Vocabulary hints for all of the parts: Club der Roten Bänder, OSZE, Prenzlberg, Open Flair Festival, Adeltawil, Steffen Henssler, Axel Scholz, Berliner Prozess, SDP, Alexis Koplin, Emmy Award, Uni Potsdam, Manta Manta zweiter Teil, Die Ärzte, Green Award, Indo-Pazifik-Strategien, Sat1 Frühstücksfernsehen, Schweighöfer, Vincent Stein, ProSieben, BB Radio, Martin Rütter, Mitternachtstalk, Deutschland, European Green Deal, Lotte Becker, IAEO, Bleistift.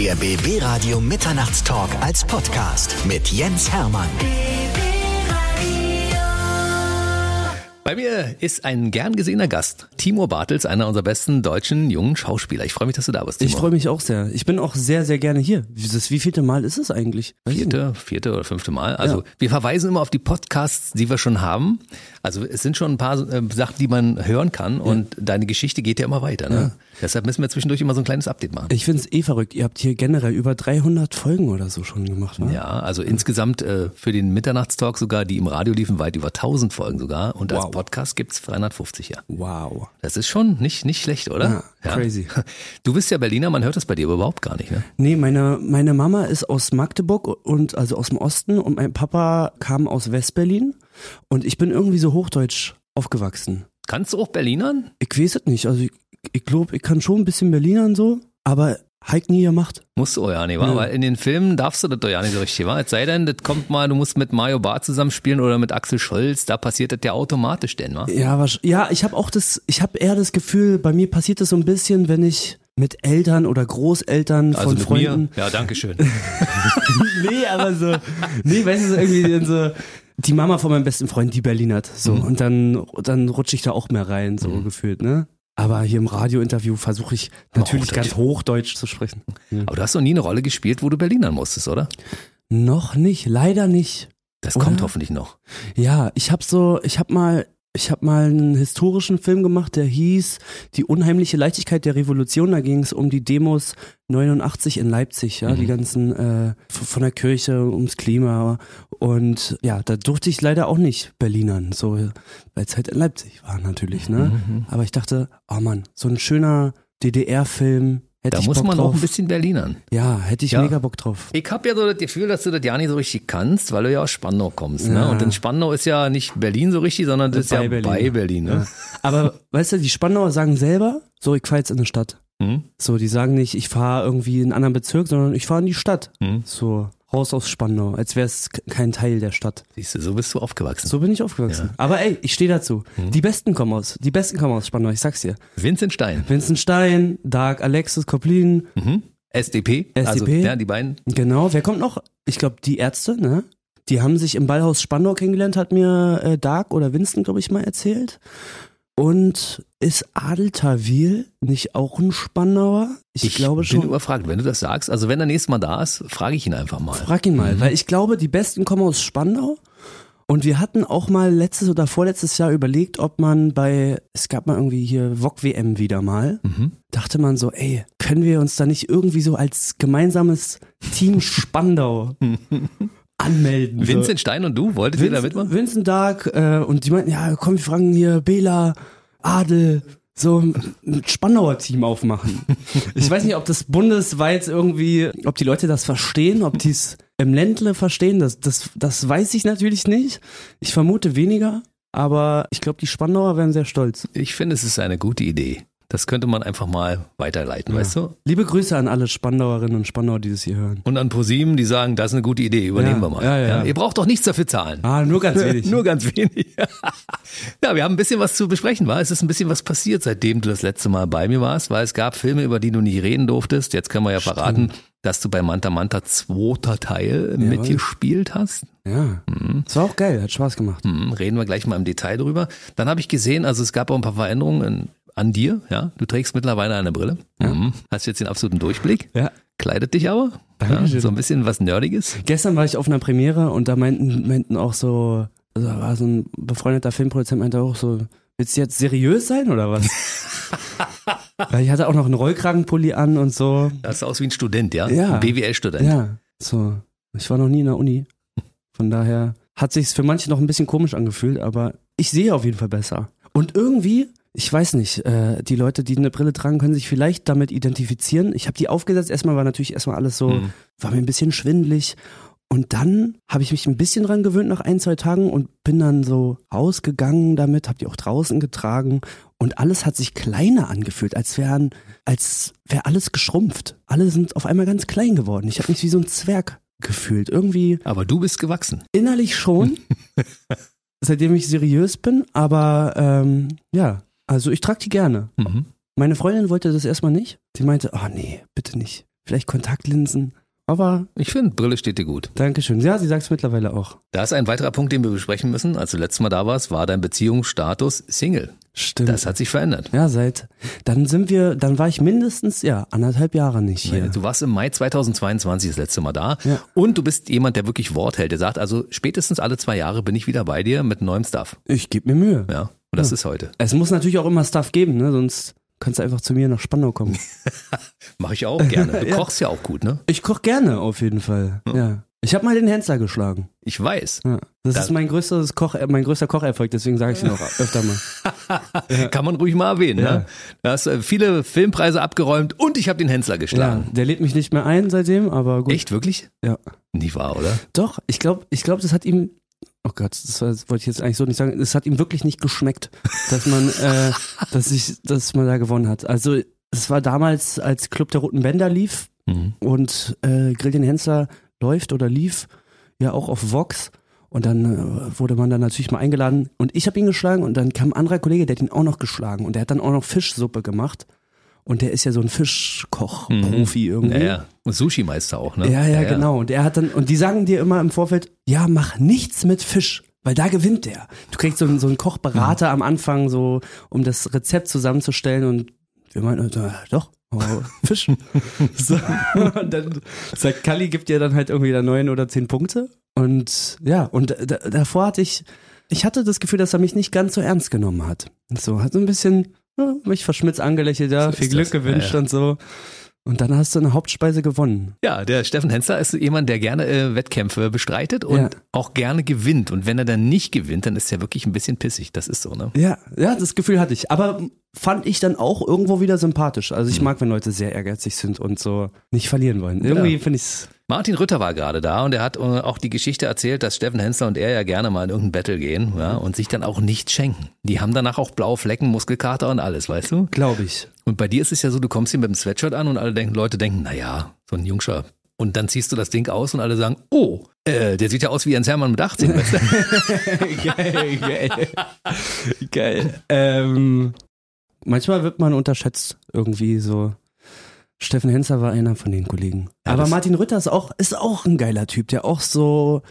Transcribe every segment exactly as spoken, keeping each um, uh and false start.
Der B B Radio Mitternachtstalk als Podcast mit Jens Herrmann. Bei mir ist ein gern gesehener Gast, Timur Bartels, einer unserer besten deutschen jungen Schauspieler. Ich freue mich, dass du da bist, Timur. Ich freue mich auch sehr. Ich bin auch sehr, sehr gerne hier. Das wievielte Mal ist es eigentlich? Weiß vierte, vierte oder fünfte Mal. Also ja. Wir verweisen immer auf die Podcasts, die wir schon haben. Also es sind schon ein paar äh, Sachen, die man hören kann, ja. Und deine Geschichte geht ja immer weiter. Ne? Ja. Deshalb müssen wir zwischendurch immer so ein kleines Update machen. Ich finde es eh verrückt. Ihr habt hier generell über dreihundert Folgen oder so schon gemacht, ne? Ja, also insgesamt äh, für den Mitternachtstalk sogar, die im Radio liefen, weit über tausend Folgen sogar. Und wow. Als Podcast gibt es dreihundertfünfzig, ja. Wow. Das ist schon nicht, nicht schlecht, oder? Ja, ja, crazy. Du bist ja Berliner, man hört das bei dir aber überhaupt gar nicht, ne? Nee, meine, meine Mama ist aus Magdeburg, und also aus dem Osten, und mein Papa kam aus Westberlin, und ich bin irgendwie so hochdeutsch aufgewachsen. Kannst du auch Berlinern? Ich weiß es nicht, also ich, ich glaube, ich kann schon ein bisschen Berlinern so, aber... Hike nie gemacht. Musst du auch ja nicht, wa? Ja. Weil in den Filmen darfst du das doch ja nicht so richtig, wa? Es sei denn, das kommt mal, du musst mit Mario Barth zusammenspielen oder mit Axel Scholz, da passiert das ja automatisch denn, wa? Ja, was, ja, ich habe auch das, ich habe eher das Gefühl, bei mir passiert das so ein bisschen, wenn ich mit Eltern oder Großeltern also von mit Freunden. Mir? Ja, danke schön. Nee, aber so, nee, weißt du, irgendwie so, die Mama von meinem besten Freund, die Berlinert, so, mhm. und dann, dann rutsche ich da auch mehr rein, so mhm. gefühlt, ne? Aber hier im Radiointerview versuche ich natürlich ganz hochdeutsch zu sprechen. Ja. Aber du hast noch nie eine Rolle gespielt, wo du Berlinern musstest, oder? Noch nicht, leider nicht. Das oder? Kommt hoffentlich noch. Ja, ich habe so, ich habe mal, ich habe mal einen historischen Film gemacht, der hieß Die unheimliche Leichtigkeit der Revolution. Da ging es um die Demos neunundachtzig in Leipzig, ja, mhm. die ganzen äh, von der Kirche ums Klima. Und ja, da durfte ich leider auch nicht Berlinern, so, weil es halt in Leipzig war natürlich, ne? Mhm. Aber ich dachte, oh Mann, so ein schöner D D R-Film. Hätte da ich muss Bock man drauf. Auch ein bisschen Berlinern. Ja, hätte ich ja. mega Bock drauf. Ich habe ja so das Gefühl, dass du das ja nicht so richtig kannst, weil du ja aus Spandau kommst. Ja. Ne? Und in Spandau ist ja nicht Berlin so richtig, sondern das, das ist bei ja Berlin. bei Berlin. Ne? Ja. Aber weißt du, die Spandauer sagen selber, so ich fahre jetzt in eine Stadt. Mhm. So, die sagen nicht, ich fahre irgendwie in einen anderen Bezirk, sondern ich fahre in die Stadt. Mhm. So, raus aus Spandau, als wäre es kein Teil der Stadt. Siehst du, so bist du aufgewachsen. So bin ich aufgewachsen. Ja. Aber ey, ich stehe dazu. Mhm. Die Besten kommen aus, die Besten kommen aus Spandau, ich sag's dir. Vincent Stein. Vincent Stein, Dark, Alexis Koplin. Mhm. S D P. S D P. Also, ja, die beiden. Genau, wer kommt noch? Ich glaube, die Ärzte, ne? Die haben sich im Ballhaus Spandau kennengelernt, hat mir äh, Dark oder Vincent, glaube ich, mal erzählt. Und ist Adeltawil nicht auch ein Spandauer? Ich, ich glaube schon. Ich bin überfragt, wenn du das sagst. Also wenn er nächstes Mal da ist, frage ich ihn einfach mal. Frag ihn mal, mhm. weil ich glaube, die Besten kommen aus Spandau. Und wir hatten auch mal letztes oder vorletztes Jahr überlegt, ob man bei, es gab mal irgendwie hier V O X W M wieder mal, mhm. dachte man so, ey, können wir uns da nicht irgendwie so als gemeinsames Team Spandau anmelden. Vincent Stein und du, wolltet Vincent, ihr da mitmachen? Vincent Dark äh, und die meinten, ja komm, wir fragen hier Bela, Adel, so ein Spandauer Team aufmachen. Ich weiß nicht, ob das bundesweit irgendwie, ob die Leute das verstehen, ob die es im Ländle verstehen, das, das, das weiß ich natürlich nicht. Ich vermute weniger, aber ich glaube, die Spandauer wären sehr stolz. Ich finde, es ist eine gute Idee. Das könnte man einfach mal weiterleiten, ja. weißt du? Liebe Grüße an alle Spandauerinnen und Spandauer, die das hier hören. Und an ProSieben, die sagen, das ist eine gute Idee, übernehmen ja, wir mal. Ja, ja, ja. Ihr braucht doch nichts dafür zahlen. Ah, nur ganz wenig. Nur ganz wenig. Ja, wir haben ein bisschen was zu besprechen, war? Es ist ein bisschen was passiert, seitdem du das letzte Mal bei mir warst, weil es gab Filme, über die du nicht reden durftest. Jetzt können wir ja Stimmt. verraten, dass du bei Manta Manta zweiter Teil ja, mitgespielt hast. Ja, mhm. das war auch geil, hat Spaß gemacht. Mhm. Reden wir gleich mal im Detail drüber. Dann habe ich gesehen, also es gab auch ein paar Veränderungen in an dir, ja. Du trägst mittlerweile eine Brille. Ja. Mhm. Hast jetzt den absoluten Durchblick. Ja. Kleidet dich aber. Dankeschön. Ja, so ein bisschen was Nerdiges. Gestern war ich auf einer Premiere und da meinten, meinten auch so, also war so ein befreundeter Filmproduzent meinte auch so, willst du jetzt seriös sein oder was? Weil ich hatte auch noch einen Rollkragenpulli an und so. Das sah aus wie ein Student, ja? Ja. Ein B W L-Student. Ja, so. Ich war noch nie in der Uni. Von daher hat sich's für manche noch ein bisschen komisch angefühlt, aber ich sehe auf jeden Fall besser. Und irgendwie... Ich weiß nicht, äh, die Leute, die eine Brille tragen, können sich vielleicht damit identifizieren. Ich habe die aufgesetzt, erstmal war natürlich erstmal alles so, mhm. war mir ein bisschen schwindelig. Und dann habe ich mich ein bisschen dran gewöhnt nach ein, zwei Tagen und bin dann so rausgegangen damit, habe die auch draußen getragen und alles hat sich kleiner angefühlt, als wären, als wäre alles geschrumpft. Alle sind auf einmal ganz klein geworden. Ich habe mich wie so ein Zwerg gefühlt, irgendwie. Aber du bist gewachsen. Innerlich schon, seitdem ich seriös bin, aber ähm, ja. Also ich trage die gerne. Mhm. Meine Freundin wollte das erstmal nicht. Die meinte, oh nee, bitte nicht. vielleicht Kontaktlinsen. Aber ich finde, Brille steht dir gut. Dankeschön. Ja, sie sagt es mittlerweile auch. Da ist ein weiterer Punkt, den wir besprechen müssen. Als du letztes Mal da warst, war dein Beziehungsstatus Single. Stimmt. Das hat sich verändert. Ja, seit, dann sind wir, dann war ich mindestens, ja, anderthalb Jahre nicht hier. Nein, du warst im Mai zweitausendzweiundzwanzig das letzte Mal da. Ja. Und du bist jemand, der wirklich Wort hält. Der sagt also, spätestens alle zwei Jahre bin ich wieder bei dir mit neuem Stuff. Ich gebe mir Mühe. Ja, und das ja. ist heute. Es muss natürlich auch immer Stuff geben, ne? Sonst... Kannst du einfach zu mir nach Spandau kommen. Mach ich auch gerne. Du ja. kochst ja auch gut, ne? Ich koch gerne, auf jeden Fall. Ja. ja. Ich habe mal den Henssler geschlagen. Ich weiß. Ja. Das, das ist mein, größeres Koch, mein größter Kocherfolg, deswegen sage ich ihn auch öfter mal. Kann man ruhig mal erwähnen, ja. ne? Du hast viele Filmpreise abgeräumt und ich habe den Henssler geschlagen. Ja, der lädt mich nicht mehr ein seitdem, aber gut. Echt, wirklich? Ja. Nicht wahr, oder? Doch, ich glaube, ich glaub, das hat ihm... Oh Gott, das wollte ich jetzt eigentlich so nicht sagen. Es hat ihm wirklich nicht geschmeckt, dass man, äh, dass ich, dass man da gewonnen hat. Also es war damals, als Club der Roten Bänder lief mhm. und äh, Grill den Henssler läuft oder lief, ja auch auf VOX. Und dann äh, wurde man dann natürlich mal eingeladen und ich habe ihn geschlagen und dann kam ein anderer Kollege, der hat ihn auch noch geschlagen und der hat dann auch noch Fischsuppe gemacht. Und der ist ja so ein Fischkoch-Profi mhm. irgendwie. Ja, ja. Und Sushi-Meister auch, ne? Ja, ja, ja, genau. Und er hat dann, und die sagen dir immer im Vorfeld, ja, mach nichts mit Fisch, weil da gewinnt der. Du kriegst so einen, so einen Kochberater mhm. am Anfang, so, um das Rezept zusammenzustellen und wir meinen, doch, oh, Fisch. so. Und dann sagt Kalli, gibt dir dann halt irgendwie da neun oder zehn Punkte. Und ja, und d- davor hatte ich, ich hatte das Gefühl, dass er mich nicht ganz so ernst genommen hat. Und so, hat so ein bisschen. Mich verschmitzt angelächelt, ja, so viel Glück das. gewünscht ja, ja. und so. Und dann hast du eine Hauptspeise gewonnen. Ja, der Steffen Henssler ist jemand, der gerne äh, Wettkämpfe bestreitet und ja. auch gerne gewinnt. Und wenn er dann nicht gewinnt, dann ist er wirklich ein bisschen pissig. Das ist so, ne? Ja, ja, das Gefühl hatte ich. Aber fand ich dann auch irgendwo wieder sympathisch. Also ich hm. mag, wenn Leute sehr ehrgeizig sind und so nicht verlieren wollen. Irgendwie ja. finde ich es... Martin Rütter war gerade da und er hat auch die Geschichte erzählt, dass Steffen Henssler und er ja gerne mal in irgendein Battle gehen ja, und sich dann auch nichts schenken. Die haben danach auch blaue Flecken, Muskelkater und alles, weißt du? Glaube ich. Und bei dir ist es ja so, du kommst hier mit einem Sweatshirt an und alle denken, Leute denken, naja, so ein Jungscher. Und dann ziehst du das Ding aus und alle sagen, oh, äh, der sieht ja aus wie Jens Herrmann mit achtzehn. Weißt du? geil, geil. geil. Ähm, manchmal wird man unterschätzt irgendwie so. Steffen Henssler war einer von den Kollegen. Ja, aber Martin Rütter ist auch, ist auch ein geiler Typ, der auch so,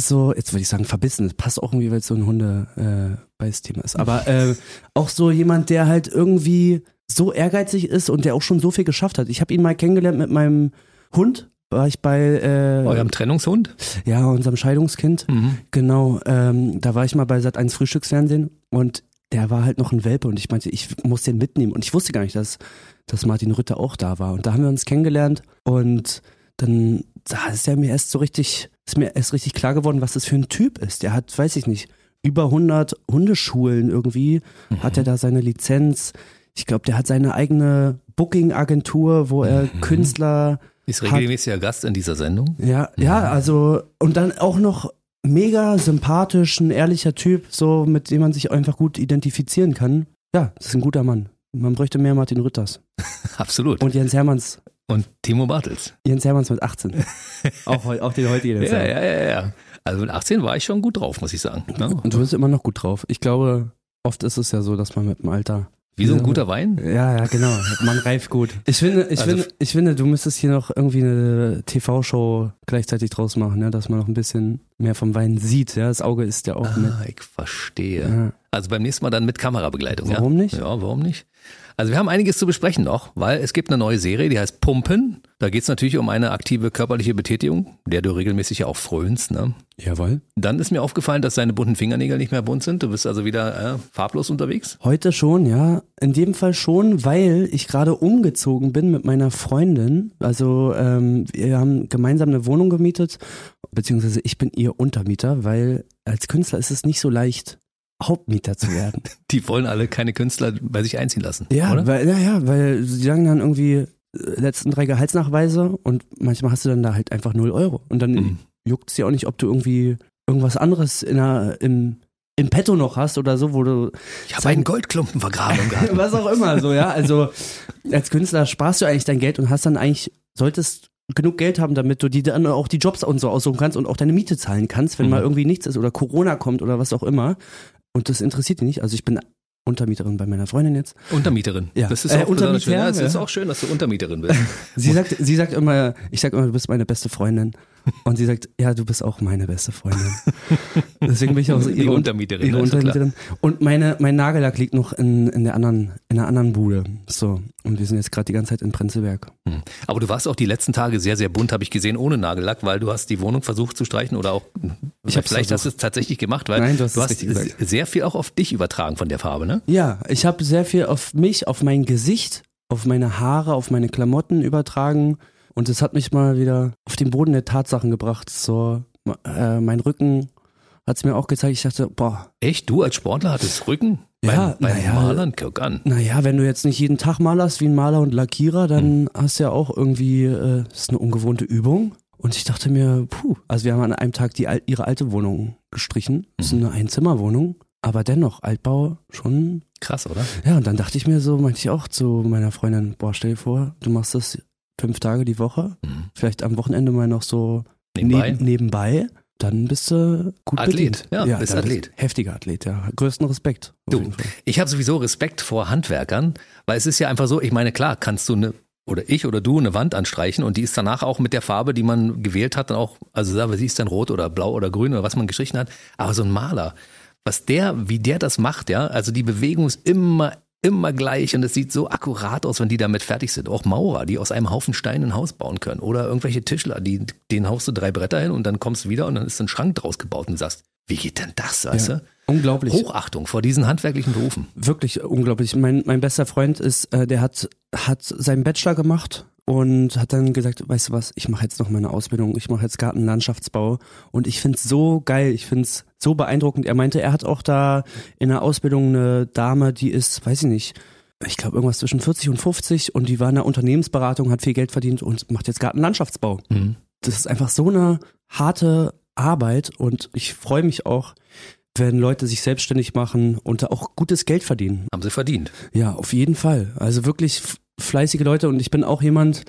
so jetzt würde ich sagen verbissen, das passt auch irgendwie, weil es so ein Hunde-Beiß-Thema äh, ist. Aber äh, auch so jemand, der halt irgendwie so ehrgeizig ist und der auch schon so viel geschafft hat. Ich habe ihn mal kennengelernt mit meinem Hund, war ich bei... Äh, Eurem Trennungshund? Ja, unserem Scheidungskind, mhm. genau. Ähm, da war ich mal bei Sat eins Frühstücksfernsehen und der war halt noch ein Welpe und ich meinte, ich muss den mitnehmen. Und ich wusste gar nicht, dass, dass Martin Rütter auch da war. Und da haben wir uns kennengelernt und dann da ist ja mir erst so richtig, ist mir erst richtig klar geworden, was das für ein Typ ist. Der hat, weiß ich nicht, über hundert Hundeschulen irgendwie, mhm. hat er da seine Lizenz. Ich glaube, der hat seine eigene Booking-Agentur, wo er mhm. Künstler ist regelmäßiger hat. Gast in dieser Sendung. Ja, mhm. ja, also und dann auch noch mega sympathisch, ein ehrlicher Typ, so mit dem man sich einfach gut identifizieren kann. Ja, das ist ein guter Mann. Man bräuchte mehr Martin Rütters. Absolut. Und Jens Herrmanns. Und Timur Bartels. Jens Herrmanns mit achtzehn. auch, auch den heutigen. Ja, ja, ja, ja. Also mit achtzehn war ich schon gut drauf, muss ich sagen. Ja. Und du bist immer noch gut drauf. Ich glaube, oft ist es ja so, dass man mit dem Alter... Wie so ein guter Wein? Ja, ja, genau. Man reift gut. Ich finde, ich, also, finde, ich finde, du müsstest hier noch irgendwie eine T V-Show gleichzeitig draus machen, ja, dass man noch ein bisschen mehr vom Wein sieht. Ja, das Auge ist ja auch ah, mit. Ich verstehe. Ja. Also beim nächsten Mal dann mit Kamerabegleitung. Warum ja? nicht? Ja, warum nicht? Also wir haben einiges zu besprechen noch, weil es gibt eine neue Serie, die heißt Pumpen. Da geht es natürlich um eine aktive körperliche Betätigung, der du regelmäßig ja auch frönst. Ne? Jawohl. Dann ist mir aufgefallen, dass deine bunten Fingernägel nicht mehr bunt sind. Du bist also wieder äh, farblos unterwegs? Heute schon, ja. In dem Fall schon, weil ich gerade umgezogen bin mit meiner Freundin. Also ähm, wir haben gemeinsam eine Wohnung gemietet, beziehungsweise ich bin ihr Untermieter, weil als Künstler ist es nicht so leicht, Hauptmieter zu werden. Die wollen alle keine Künstler bei sich einziehen lassen, ja, oder? Weil, ja, ja, weil sie sagen dann irgendwie letzten drei Gehaltsnachweise und manchmal hast du dann da halt einfach null Euro. Und dann mhm. juckt es dir auch nicht, ob du irgendwie irgendwas anderes in einer, im, im Petto noch hast oder so, wo du... Ich habe einen Goldklumpen vergraben gehabt. Was auch immer so, ja. Also als Künstler sparst du eigentlich dein Geld und hast dann eigentlich, solltest genug Geld haben, damit du die dann auch die Jobs und so aussuchen kannst und auch deine Miete zahlen kannst, wenn mhm. mal irgendwie nichts ist oder Corona kommt oder was auch immer. Und das interessiert ihn nicht. Also ich bin Untermieterin bei meiner Freundin jetzt. Untermieterin. Ja. Das ist auch äh, besonders schön. Ja, es ist auch schön, dass du Untermieterin bist. sie sagt, sie sagt immer, ich sag immer, du bist meine beste Freundin. Und sie sagt, ja, du bist auch meine beste Freundin. Deswegen bin ich auch so ihre, die Untermieterin. Ihre Untermieterin. Und meine, mein Nagellack liegt noch in, in der anderen, in einer anderen Bude. So. Und wir sind jetzt gerade die ganze Zeit in Prenzlberg. Hm. Aber du warst auch die letzten Tage sehr, sehr bunt, habe ich gesehen, ohne Nagellack, weil du hast die Wohnung versucht zu streichen oder auch, ich vielleicht versucht. Hast du es tatsächlich gemacht, weil Nein, du hast, du hast sehr viel auch auf dich übertragen von der Farbe, ne? Ja, ich habe sehr viel auf mich, auf mein Gesicht, auf meine Haare, auf meine Klamotten übertragen. Und es hat mich mal wieder auf den Boden der Tatsachen gebracht. So, äh, mein Rücken hat es mir auch gezeigt. Ich dachte, boah. Echt? Du als Sportler hattest Rücken? Ja, beim, beim ja, Malern? Guck an. Naja, wenn du jetzt nicht jeden Tag malerst wie ein Maler und Lackierer, dann hm. hast du ja auch irgendwie, äh, das ist eine ungewohnte Übung. Und ich dachte mir, puh, also wir haben an einem Tag die, ihre alte Wohnung gestrichen. Das hm. ist eine Einzimmerwohnung. Aber dennoch, Altbau schon. Krass, oder? Ja, und dann dachte ich mir so, meinte ich auch zu meiner Freundin, boah, stell dir vor, du machst das fünf Tage die Woche, mhm. vielleicht am Wochenende mal noch so nebenbei, neb- nebenbei. Dann bist du gut Athlet, bedient. Ja, ja, bist Athlet. Bist heftiger Athlet, ja. Größten Respekt. Du, ich habe sowieso Respekt vor Handwerkern, weil es ist ja einfach so, ich meine, klar, kannst du eine, oder ich oder du eine Wand anstreichen und die ist danach auch mit der Farbe, die man gewählt hat, dann auch, also sagen wir, sie ist dann rot oder blau oder grün oder was man gestrichen hat, aber so ein Maler, was der, wie der das macht, ja, also die Bewegung ist immer Immer gleich und es sieht so akkurat aus, wenn die damit fertig sind. Auch Maurer, die aus einem Haufen Steinen ein Haus bauen können. Oder irgendwelche Tischler, die, denen haust du drei Bretter hin und dann kommst du wieder und dann ist ein Schrank draus gebaut und du sagst, wie geht denn das, weißt ja, du? Unglaublich. Hochachtung vor diesen handwerklichen Berufen. Wirklich unglaublich. Mein, mein bester Freund ist, äh, der hat, hat seinen Bachelor gemacht und hat dann gesagt, weißt du was, ich mache jetzt noch meine Ausbildung, ich mache jetzt Gartenlandschaftsbau und ich finde es so geil, ich finde es so beeindruckend. Er meinte, er hat auch da in der Ausbildung eine Dame, die ist, weiß ich nicht, ich glaube irgendwas zwischen vierzig und fünfzig und die war in der Unternehmensberatung, hat viel Geld verdient und macht jetzt Gartenlandschaftsbau. Mhm. Das ist einfach so eine harte Arbeit und ich freue mich auch, wenn Leute sich selbstständig machen und da auch gutes Geld verdienen. Haben sie verdient. Ja, auf jeden Fall. Also wirklich fleißige Leute und ich bin auch jemand,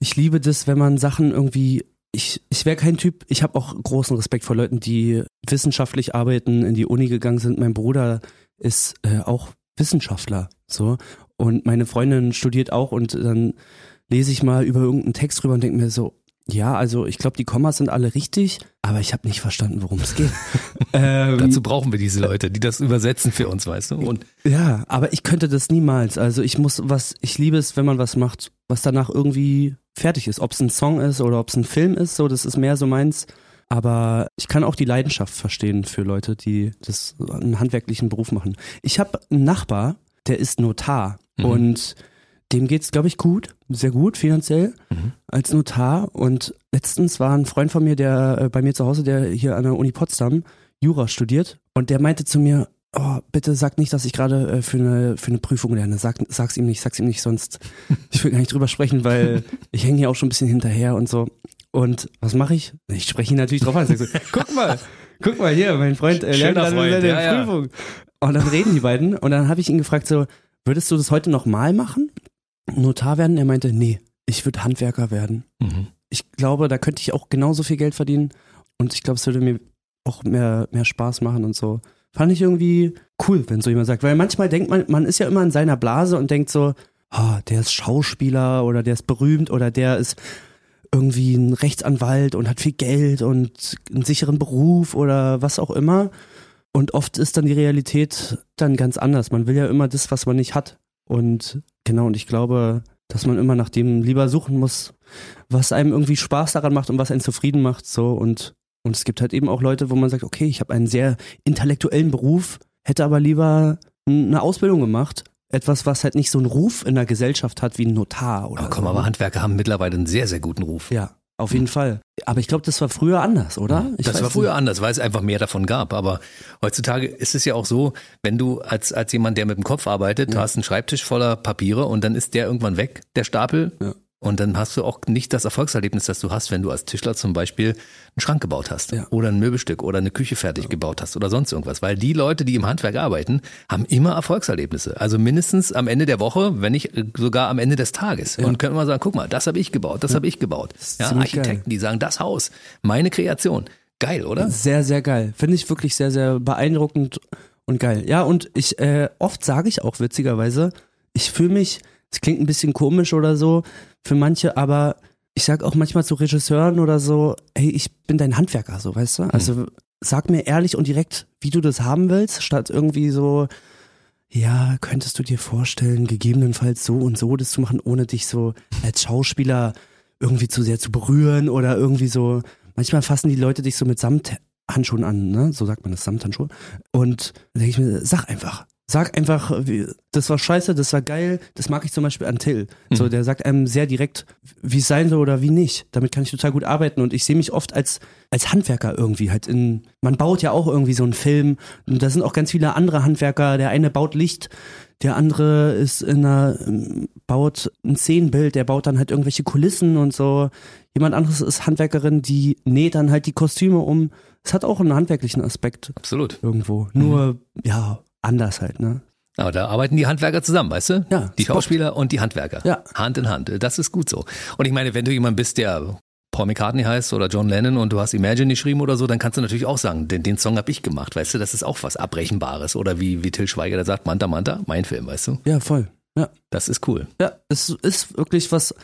ich liebe das, wenn man Sachen irgendwie, ich, ich wäre kein Typ, ich habe auch großen Respekt vor Leuten, die wissenschaftlich arbeiten, in die Uni gegangen sind. Mein Bruder ist äh, auch Wissenschaftler, so, und meine Freundin studiert auch und dann lese ich mal über irgendeinen Text rüber und denke mir so, ja, also ich glaube, die Kommas sind alle richtig, aber ich habe nicht verstanden, worum es geht. ähm, Dazu brauchen wir diese Leute, die das übersetzen für uns, weißt du? Und ja, aber ich könnte das niemals. Also ich muss was, ich liebe es, wenn man was macht, was danach irgendwie fertig ist. Ob es ein Song ist oder ob es ein Film ist, so, das ist mehr so meins. Aber ich kann auch die Leidenschaft verstehen für Leute, die das einen handwerklichen Beruf machen. Ich habe einen Nachbar, der ist Notar mhm. und dem geht's, glaube ich, gut, sehr gut finanziell mhm. als Notar. Und letztens war ein Freund von mir, der äh, bei mir zu Hause, der hier an der Uni Potsdam Jura studiert. Und der meinte zu mir, oh, bitte sag nicht, dass ich gerade äh, für, eine, für eine Prüfung lerne. Sag, sag's ihm nicht, sag's ihm nicht, sonst ich will gar nicht drüber sprechen, weil ich hänge hier auch schon ein bisschen hinterher und so. Und was mache ich? Ich spreche ihn natürlich drauf an. Ich sag so, guck mal, guck mal hier, mein Freund äh, lernt gerade eine ja, Prüfung. Ja. Und dann reden die beiden und dann habe ich ihn gefragt, so, würdest du das heute nochmal machen? Notar werden? Er meinte, nee, ich würde Handwerker werden. Mhm. Ich glaube, da könnte ich auch genauso viel Geld verdienen und ich glaube, es würde mir auch mehr, mehr Spaß machen und so. Fand ich irgendwie cool, wenn so jemand sagt, weil manchmal denkt man, man ist ja immer in seiner Blase und denkt so, oh, der ist Schauspieler oder der ist berühmt oder der ist irgendwie ein Rechtsanwalt und hat viel Geld und einen sicheren Beruf oder was auch immer. Und oft ist dann die Realität dann ganz anders. Man will ja immer das, was man nicht hat. Und genau, und ich glaube, dass man immer nach dem lieber suchen muss, was einem irgendwie Spaß daran macht und was einen zufrieden macht. So und, und es gibt halt eben auch Leute, wo man sagt, okay, ich habe einen sehr intellektuellen Beruf, hätte aber lieber eine Ausbildung gemacht. Etwas, was halt nicht so einen Ruf in der Gesellschaft hat wie ein Notar. Oder oh, komm, so. Aber Handwerker haben mittlerweile einen sehr, sehr guten Ruf. Ja, auf jeden mhm. Fall. Aber ich glaube, das war früher anders, oder? Ich das war früher nicht. anders, weil es einfach mehr davon gab. Aber heutzutage ist es ja auch so, wenn du als, als jemand, der mit dem Kopf arbeitet, ja. du hast einen Schreibtisch voller Papiere und dann ist der irgendwann weg, der Stapel. Ja. Und dann hast du auch nicht das Erfolgserlebnis, das du hast, wenn du als Tischler zum Beispiel einen Schrank gebaut hast ja. oder ein Möbelstück oder eine Küche fertig ja. gebaut hast oder sonst irgendwas. Weil die Leute, die im Handwerk arbeiten, haben immer Erfolgserlebnisse. Also mindestens am Ende der Woche, wenn nicht sogar am Ende des Tages. Ja. Und können wir sagen, guck mal, das habe ich gebaut, das ja. habe ich gebaut. Ja, Architekten, geil. Die sagen, das Haus, meine Kreation. Geil, oder? Sehr, sehr geil. Finde ich wirklich sehr, sehr beeindruckend. und geil. Ja, und ich äh, oft sage ich auch witzigerweise, ich fühle mich, es klingt ein bisschen komisch oder so für manche, aber ich sage auch manchmal zu Regisseuren oder so, hey, ich bin dein Handwerker, so, weißt du? Also sag mir ehrlich und direkt, wie du das haben willst, statt irgendwie so, ja, könntest du dir vorstellen, gegebenenfalls so und so das zu machen, ohne dich so als Schauspieler irgendwie zu sehr zu berühren oder irgendwie so. Manchmal fassen die Leute dich so mit Samthandschuhen an, ne? So sagt man das, Samthandschuhe. Und da denke ich mir, sag einfach. Sag einfach, das war scheiße, das war geil, das mag ich zum Beispiel an Till. So, mhm. Der sagt einem sehr direkt, wie es sein soll oder wie nicht. Damit kann ich total gut arbeiten und ich sehe mich oft als, als Handwerker irgendwie halt in, man baut ja auch irgendwie so einen Film und da sind auch ganz viele andere Handwerker, der eine baut Licht, der andere ist in einer, baut ein Szenenbild, der baut dann halt irgendwelche Kulissen und so. Jemand anderes ist Handwerkerin, die näht dann halt die Kostüme um. Es hat auch einen handwerklichen Aspekt. Absolut. Irgendwo. Nur, mhm. ja, anders halt, ne? Aber da arbeiten die Handwerker zusammen, weißt du? Ja. Die Schauspieler und die Handwerker. Ja. Hand in Hand. Das ist gut so. Und ich meine, wenn du jemand bist, der Paul McCartney heißt oder John Lennon und du hast Imagine geschrieben oder so, dann kannst du natürlich auch sagen, den, den Song habe ich gemacht, weißt du? Das ist auch was Abbrechenbares. Oder wie, wie Til Schweiger da sagt, Manta Manta, mein Film, weißt du? Ja, voll. Ja. Das ist cool. Ja, es ist wirklich was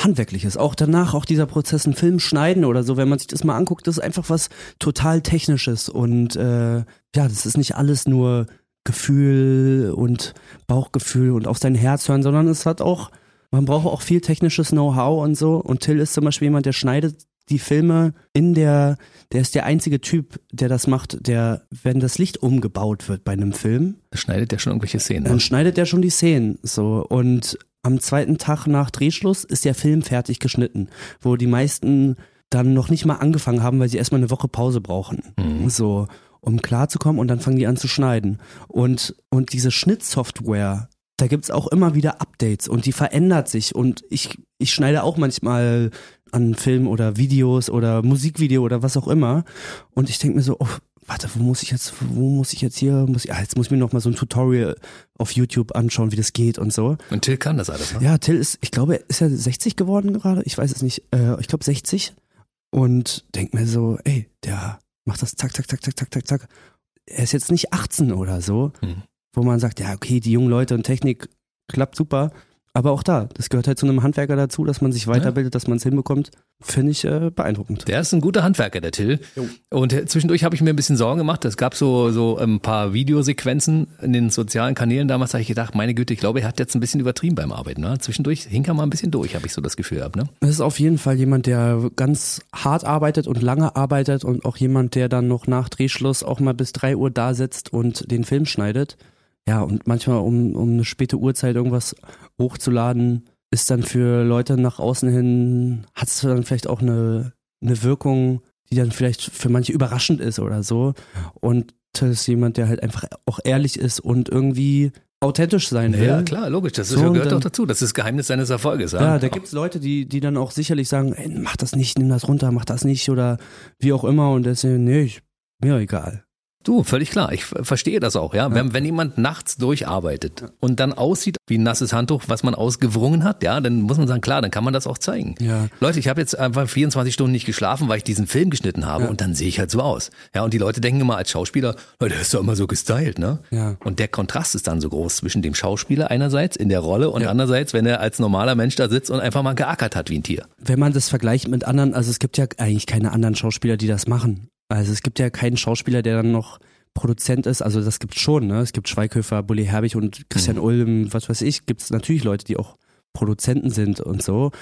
Handwerkliches. Auch danach, auch dieser Prozess, einen Film schneiden oder so, wenn man sich das mal anguckt, das ist einfach was total Technisches. Und äh, ja, das ist nicht alles nur Gefühl und Bauchgefühl und auf sein Herz hören, sondern es hat auch, man braucht auch viel technisches Know-how und so. Und Till ist zum Beispiel jemand, der schneidet die Filme in der, der ist der einzige Typ, der das macht, der, wenn das Licht umgebaut wird bei einem Film. Schneidet der schon irgendwelche Szenen. Dann schneidet der schon die Szenen, so. Und am zweiten Tag nach Drehschluss ist der Film fertig geschnitten, wo die meisten dann noch nicht mal angefangen haben, weil sie erstmal eine Woche Pause brauchen. Mhm. So, um klarzukommen, und dann fangen die an zu schneiden. Und, und diese Schnittsoftware, da gibt's auch immer wieder Updates und die verändert sich. Und ich, ich schneide auch manchmal an Filmen oder Videos oder Musikvideo oder was auch immer. Und ich denke mir so, oh, warte, wo muss ich jetzt, wo muss ich jetzt hier, muss ich, ah, jetzt muss ich mir nochmal so ein Tutorial auf YouTube anschauen, wie das geht und so. Und Till kann das alles, ne? Ja, Till ist, ich glaube, ist ja sechzig geworden gerade, ich weiß es nicht, äh, ich glaube sechzig. Und denke mir so, ey, der macht das zack, zack, zack, zack, zack, zack, zack. Er ist jetzt nicht achtzehn oder so, mhm. wo man sagt, ja okay, die jungen Leute und Technik klappt super, aber auch da, das gehört halt zu einem Handwerker dazu, dass man sich weiterbildet, ja. dass man es hinbekommt, finde ich äh, beeindruckend. Der ist ein guter Handwerker, der Till. Jo. Und zwischendurch habe ich mir ein bisschen Sorgen gemacht, es gab so, so ein paar Videosequenzen in den sozialen Kanälen, damals habe ich gedacht, meine Güte, ich glaube, er hat jetzt ein bisschen übertrieben beim Arbeiten, ne? Zwischendurch hing er mal ein bisschen durch, habe ich so das Gefühl gehabt, ne? Das ist auf jeden Fall jemand, der ganz hart arbeitet und lange arbeitet und auch jemand, der dann noch nach Drehschluss auch mal bis drei Uhr da sitzt und den Film schneidet. Ja, und manchmal um, um eine späte Uhrzeit irgendwas hochzuladen, ist dann für Leute nach außen hin, hat es dann vielleicht auch eine, eine Wirkung, die dann vielleicht für manche überraschend ist oder so. Und Till ist jemand, der halt einfach auch ehrlich ist und irgendwie authentisch sein will. Ja, klar, logisch, das so, gehört auch dazu, das ist das Geheimnis seines Erfolges. Ja, ja da gibt es Leute, die, die dann auch sicherlich sagen, ey, mach das nicht, nimm das runter, mach das nicht oder wie auch immer und deswegen, nee, ich, mir egal. Du, völlig klar. Ich verstehe das auch, ja. Wenn, wenn jemand nachts durcharbeitet und dann aussieht wie ein nasses Handtuch, was man ausgewrungen hat, ja, dann muss man sagen, klar, dann kann man das auch zeigen. Ja. Leute, ich habe jetzt einfach vierundzwanzig Stunden nicht geschlafen, weil ich diesen Film geschnitten habe, ja. und dann sehe ich halt so aus. Ja, und die Leute denken immer als Schauspieler, Leute, der ist doch immer so gestylt, ne? Ja. Und der Kontrast ist dann so groß zwischen dem Schauspieler einerseits in der Rolle und ja. andererseits, wenn er als normaler Mensch da sitzt und einfach mal geackert hat wie ein Tier. Wenn man das vergleicht mit anderen, also es gibt ja eigentlich keine anderen Schauspieler, die das machen. Also es gibt ja keinen Schauspieler, der dann noch Produzent ist, also das gibt's schon, ne? Es gibt Schweighöfer, Bulli Herbig und Christian mhm. Ulm, was weiß ich, gibt's natürlich Leute, die auch Produzenten sind und so,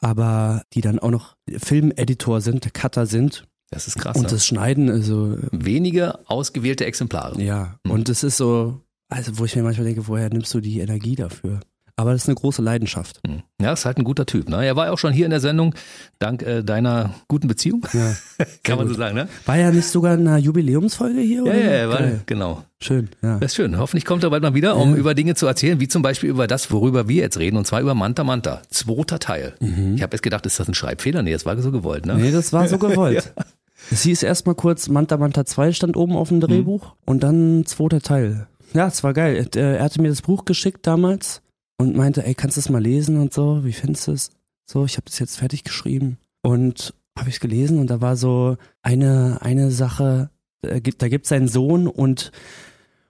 aber die dann auch noch Filmeditor sind, Cutter sind. Das ist krass. Und ne? das Schneiden, also wenige ausgewählte Exemplare. Ja, mhm. und es ist so, also wo ich mir manchmal denke, woher nimmst du die Energie dafür? Aber das ist eine große Leidenschaft. Ja, ist halt ein guter Typ. Ne? Er war ja auch schon hier in der Sendung, dank äh, deiner guten Beziehung, ja, kann man gut. so sagen. Ne? War ja nicht sogar in einer Jubiläumsfolge hier? Oder? Ja, ja, war, genau. Schön, ja. Das ist schön. Hoffentlich kommt er bald mal wieder, um ja. über Dinge zu erzählen, wie zum Beispiel über das, worüber wir jetzt reden, und zwar über Manta Manta, zweiter Teil. Mhm. Ich habe jetzt gedacht, ist das ein Schreibfehler? Nee, das war so gewollt. Ne? Nee, das war so gewollt. ja. Es hieß erstmal kurz, Manta Manta zwei stand oben auf dem Drehbuch, mhm. und dann zweiter Teil. Ja, es war geil. Er hatte mir das Buch geschickt damals. Und meinte, ey, kannst du das mal lesen und so, wie findest du es? So, ich habe das jetzt fertig geschrieben und habe ich es gelesen und da war so eine, eine Sache, da gibt es seinen Sohn und,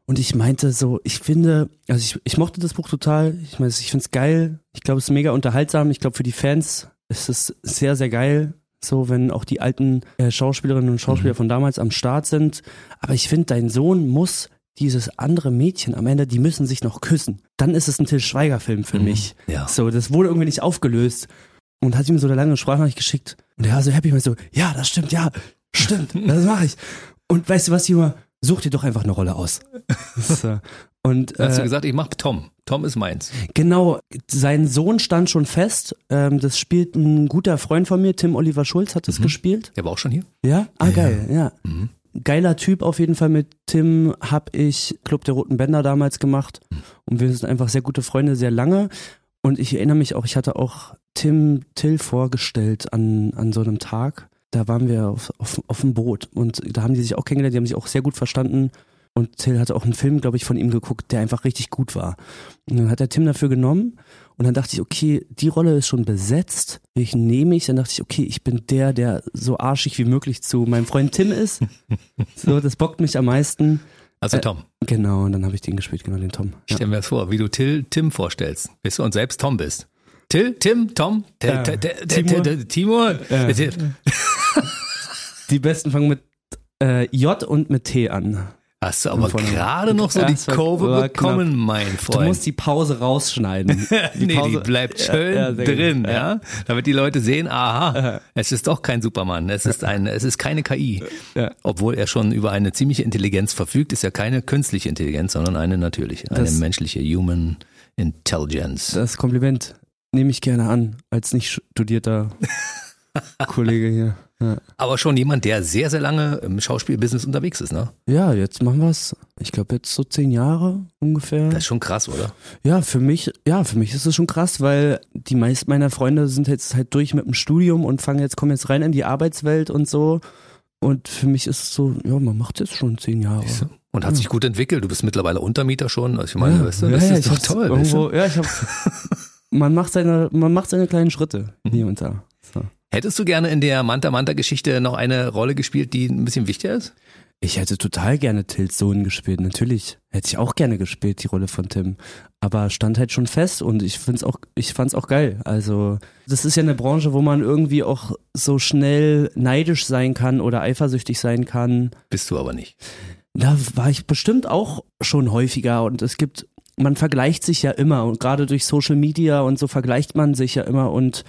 Und ich meinte so, ich finde, also ich, ich mochte das Buch total. Ich meine, ich finde es geil. Ich glaube, es ist mega unterhaltsam. Ich glaube, für die Fans ist es sehr, sehr geil. So, wenn auch die alten äh, Schauspielerinnen und Schauspieler mhm. von damals am Start sind. Aber ich finde, dein Sohn muss dieses andere Mädchen am Ende, die müssen sich noch küssen. Dann ist es ein Til Schweiger-Film für mhm. mich. Ja. So, das wurde irgendwie nicht aufgelöst. Und hat ihm so eine lange Sprachnachricht geschickt. Und er war so happy. Ich meinte so, ja, das stimmt, ja, stimmt, das mache ich. Und weißt du was, Junge? Such dir doch einfach eine Rolle aus. So. Und, äh, hast du gesagt, ich mach Tom. Tom ist meins. Genau, sein Sohn stand schon fest. Ähm, das spielt ein guter Freund von mir, Tim Oliver Schulz hat das mhm. gespielt. Der war auch schon hier? Ja? Ah, ja, geil, ja. ja. Mhm. Geiler Typ auf jeden Fall. Mit Tim habe ich Club der Roten Bänder damals gemacht. Mhm. Und wir sind einfach sehr gute Freunde, sehr lange. Und ich erinnere mich auch, ich hatte auch Tim Till vorgestellt an, an so einem Tag. Da waren wir auf, auf, auf dem Boot und da haben die sich auch kennengelernt, die haben sich auch sehr gut verstanden und Till hatte auch einen Film, glaube ich, von ihm geguckt, der einfach richtig gut war. Und dann hat der Tim dafür genommen und dann dachte ich, okay, die Rolle ist schon besetzt, ich nehme ich, dann dachte ich, okay, ich bin der, der so arschig wie möglich zu meinem Freund Tim ist. So, das bockt mich am meisten. Also Tom. Äh, genau, und dann habe ich den gespielt, genau, den Tom. Ja. Stell mir das vor, wie du Till Tim vorstellst, bis du und selbst Tom bist. Till, Tim, Tom, ja. t- t- t- Timur. T- t- Timur. Ja. Die Besten fangen mit äh, J und mit T an. Hast du aber gerade noch so die Kurve bekommen, knapp. Mein Freund. Du musst die Pause rausschneiden. Die nee, Pause. Die bleibt schön ja, ja, drin, ja. ja. Damit die Leute sehen, aha, es ist doch kein Superman, es ist ein, es ist keine K I. Ja. Obwohl er schon über eine ziemliche Intelligenz verfügt, ist ja keine künstliche Intelligenz, sondern eine natürliche, eine das, menschliche Human Intelligence. Das Kompliment nehme ich gerne an, als nicht studierter Kollege hier. Ja. Aber schon jemand, der sehr, sehr lange im Schauspielbusiness unterwegs ist, ne? Ja, jetzt machen wir es. Ich glaube jetzt so zehn Jahre ungefähr. Das ist schon krass, oder? Ja, für mich, ja, für mich ist es schon krass, weil die meisten meiner Freunde sind jetzt halt durch mit dem Studium und fangen jetzt, kommen jetzt rein in die Arbeitswelt und so. Und für mich ist es so, ja, man macht jetzt schon zehn Jahre. Und hat ja. sich gut entwickelt. Du bist mittlerweile Untermieter schon. Also ich meine, ja, weißt du, das ja, ist ja, doch toll. Irgendwo, ja, ich hab, man macht seine, man macht seine kleinen Schritte hier und da. So. Hättest du gerne in der Manta-Manta-Geschichte noch eine Rolle gespielt, die ein bisschen wichtiger ist? Ich hätte total gerne Tils Sohn gespielt, natürlich. Hätte ich auch gerne gespielt, die Rolle von Tim. Aber stand halt schon fest und ich find's auch, ich fand's auch geil. Also, das ist ja eine Branche, wo man irgendwie auch so schnell neidisch sein kann oder eifersüchtig sein kann. Bist du aber nicht. Da war ich bestimmt auch schon häufiger und es gibt, man vergleicht sich ja immer und gerade durch Social Media und so vergleicht man sich ja immer und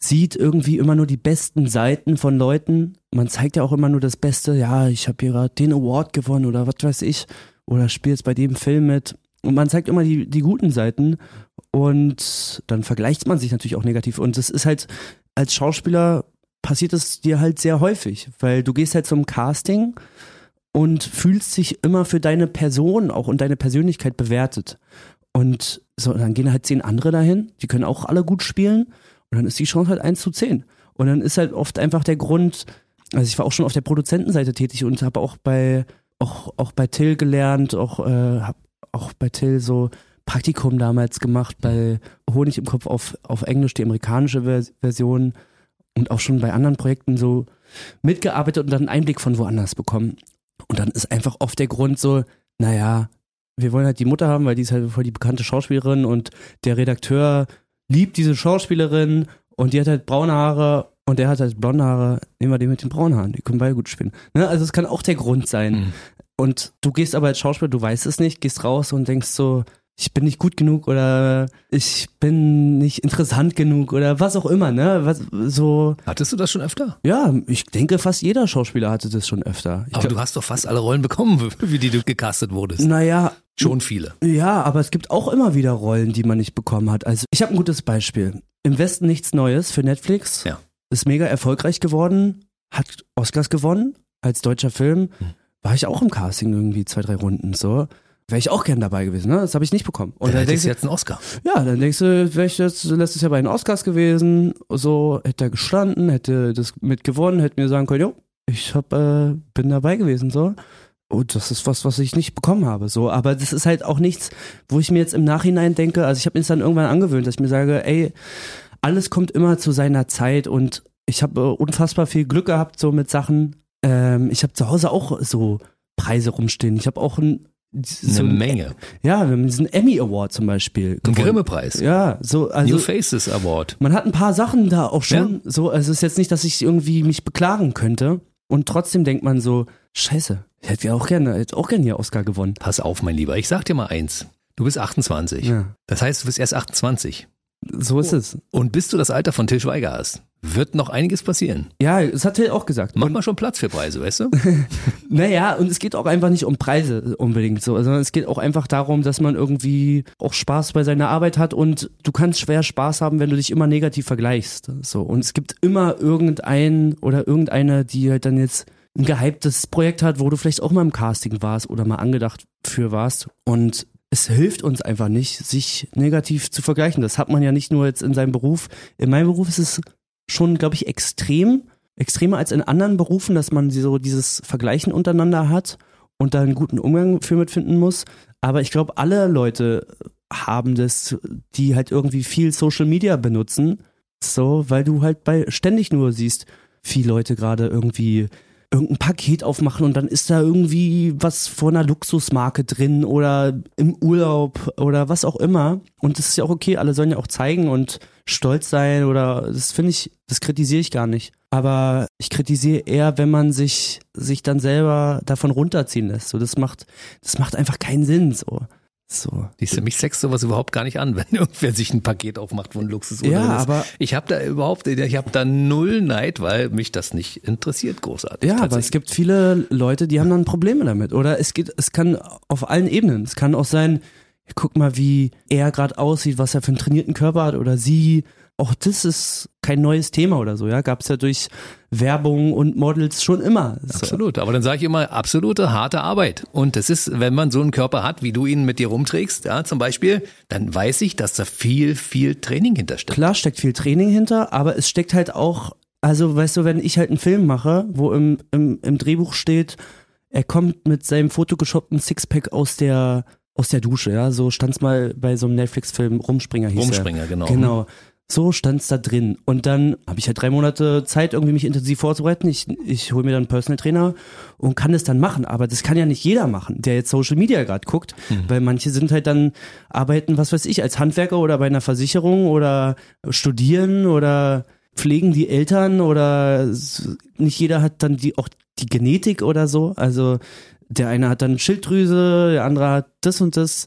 sieht irgendwie immer nur die besten Seiten von Leuten. Man zeigt ja auch immer nur das Beste. Ja, ich habe hier gerade den Award gewonnen oder was weiß ich. Oder spiele jetzt bei dem Film mit. Und man zeigt immer die, die guten Seiten. Und dann vergleicht man sich natürlich auch negativ. Und es ist halt, als Schauspieler passiert es dir halt sehr häufig. Weil du gehst halt zum Casting und fühlst dich immer für deine Person auch und deine Persönlichkeit bewertet. Und so, dann gehen halt zehn andere dahin. Die können auch alle gut spielen. Und dann ist die Chance halt eins zu zehn. Und dann ist halt oft einfach der Grund, also ich war auch schon auf der Produzentenseite tätig und habe auch bei auch, auch bei Till gelernt, auch, äh, hab auch bei Till so Praktikum damals gemacht, bei Honig im Kopf auf, auf Englisch, die amerikanische Vers- Version und auch schon bei anderen Projekten so mitgearbeitet und dann einen Einblick von woanders bekommen. Und dann ist einfach oft der Grund so, naja, wir wollen halt die Mutter haben, weil die ist halt voll die bekannte Schauspielerin und der Redakteur liebt diese Schauspielerin und die hat halt braune Haare und der hat halt blonde Haare, nehmen wir den mit den braunen Haaren, die können beide gut spielen. Ne? Also es kann auch der Grund sein. Mhm. Und du gehst aber als Schauspieler, du weißt es nicht, gehst raus und denkst so, ich bin nicht gut genug oder ich bin nicht interessant genug oder was auch immer. Ne? Was, so. Hattest du das schon öfter? Ja, ich denke fast jeder Schauspieler hatte das schon öfter. Ich aber glaub, du hast doch fast alle Rollen bekommen, für die du gecastet wurdest. Naja. Schon viele. Ja, aber es gibt auch immer wieder Rollen, die man nicht bekommen hat. Also ich habe ein gutes Beispiel. Im Westen nichts Neues für Netflix. Ja. Ist mega erfolgreich geworden, hat Oscars gewonnen als deutscher Film. Hm. War ich auch im Casting irgendwie zwei, drei Runden so. Wäre ich auch gern dabei gewesen, ne? Das habe ich nicht bekommen. Und dann, dann denkst du jetzt einen Oscar. Ja, dann denkst du, wäre ich jetzt letztes Jahr bei den Oscars gewesen, so hätte er gestanden, hätte das mitgewonnen, hätte mir sagen können, jo, ich hab, äh, bin dabei gewesen, so. Und das ist was, was ich nicht bekommen habe, so. Aber das ist halt auch nichts, wo ich mir jetzt im Nachhinein denke, also ich habe mir das dann irgendwann angewöhnt, dass ich mir sage, ey, alles kommt immer zu seiner Zeit und ich habe äh, unfassbar viel Glück gehabt, so mit Sachen. Ähm, ich habe zu Hause auch so Preise rumstehen. Ich habe auch ein so eine Menge. Ja, wir haben diesen Emmy Award zum Beispiel. Ein Grimme-Preis. Ja, so, also. New Faces Award. Man hat ein paar Sachen da auch schon, ja. So, also es ist jetzt nicht, dass ich irgendwie mich beklagen könnte. Und trotzdem denkt man so, scheiße, ich hätte ja auch gerne, hätte auch gerne hier Oscar gewonnen. Pass auf, mein Lieber, ich sag dir mal eins. Du bist achtundzwanzig. Ja. Das heißt, du bist erst achtundzwanzig. So ist es. Und bis du das Alter von Til Schweiger hast, wird noch einiges passieren. Ja, das hat Til auch gesagt. Mach und mal schon Platz für Preise, weißt du? Naja, und es geht auch einfach nicht um Preise unbedingt so, sondern es geht auch einfach darum, dass man irgendwie auch Spaß bei seiner Arbeit hat und du kannst schwer Spaß haben, wenn du dich immer negativ vergleichst. So. Und es gibt immer irgendeinen oder irgendeine, die halt dann jetzt ein gehyptes Projekt hat, wo du vielleicht auch mal im Casting warst oder mal angedacht für warst und es hilft uns einfach nicht, sich negativ zu vergleichen. Das hat man ja nicht nur jetzt in seinem Beruf. In meinem Beruf ist es schon, glaube ich, extrem, extremer als in anderen Berufen, dass man so dieses Vergleichen untereinander hat und da einen guten Umgang für mitfinden muss. Aber ich glaube, alle Leute haben das, die halt irgendwie viel Social Media benutzen, so, weil du halt bei ständig nur siehst, viele Leute gerade irgendwie irgendein Paket aufmachen und dann ist da irgendwie was von einer Luxusmarke drin oder im Urlaub oder was auch immer. Und das ist ja auch okay, alle sollen ja auch zeigen und stolz sein oder das finde ich, das kritisiere ich gar nicht. Aber ich kritisiere eher, wenn man sich, sich dann selber davon runterziehen lässt. So, das macht, das macht einfach keinen Sinn, so. So. Siehst du, mich sext sowas überhaupt gar nicht an, wenn irgendwer sich ein Paket aufmacht von Luxus oder ja, aber ich habe da überhaupt, ich habe da null Neid, weil mich das nicht interessiert großartig. Ja, aber es gibt viele Leute, die haben dann Probleme damit. Oder es geht, es kann auf allen Ebenen. Es kann auch sein, guck mal, wie er gerade aussieht, was er für einen trainierten Körper hat oder sie. Auch das ist kein neues Thema oder so, ja. Gab es ja durch Werbung und Models schon immer. So. Absolut, aber dann sage ich immer, absolute harte Arbeit. Und das ist, wenn man so einen Körper hat, wie du ihn mit dir rumträgst, ja, zum Beispiel, dann weiß ich, dass da viel, viel Training hintersteckt. Klar steckt viel Training hinter, aber es steckt halt auch, also weißt du, wenn ich halt einen Film mache, wo im, im, im Drehbuch steht, er kommt mit seinem fotogeshoppten Sixpack aus der, aus der Dusche, ja. So stand's mal bei so einem Netflix-Film, Rumspringer hieß Rumspringer, er. genau. Genau. So stand's da drin. Und dann habe ich halt drei Monate Zeit, irgendwie mich intensiv vorzubereiten. Ich, ich hole mir dann einen Personal Trainer und kann das dann machen. Aber das kann ja nicht jeder machen, der jetzt Social Media gerade guckt. Mhm. Weil manche sind halt dann, arbeiten, was weiß ich, als Handwerker oder bei einer Versicherung oder studieren oder pflegen die Eltern oder nicht jeder hat dann die auch die Genetik oder so. Also der eine hat dann Schilddrüse, der andere hat das und das.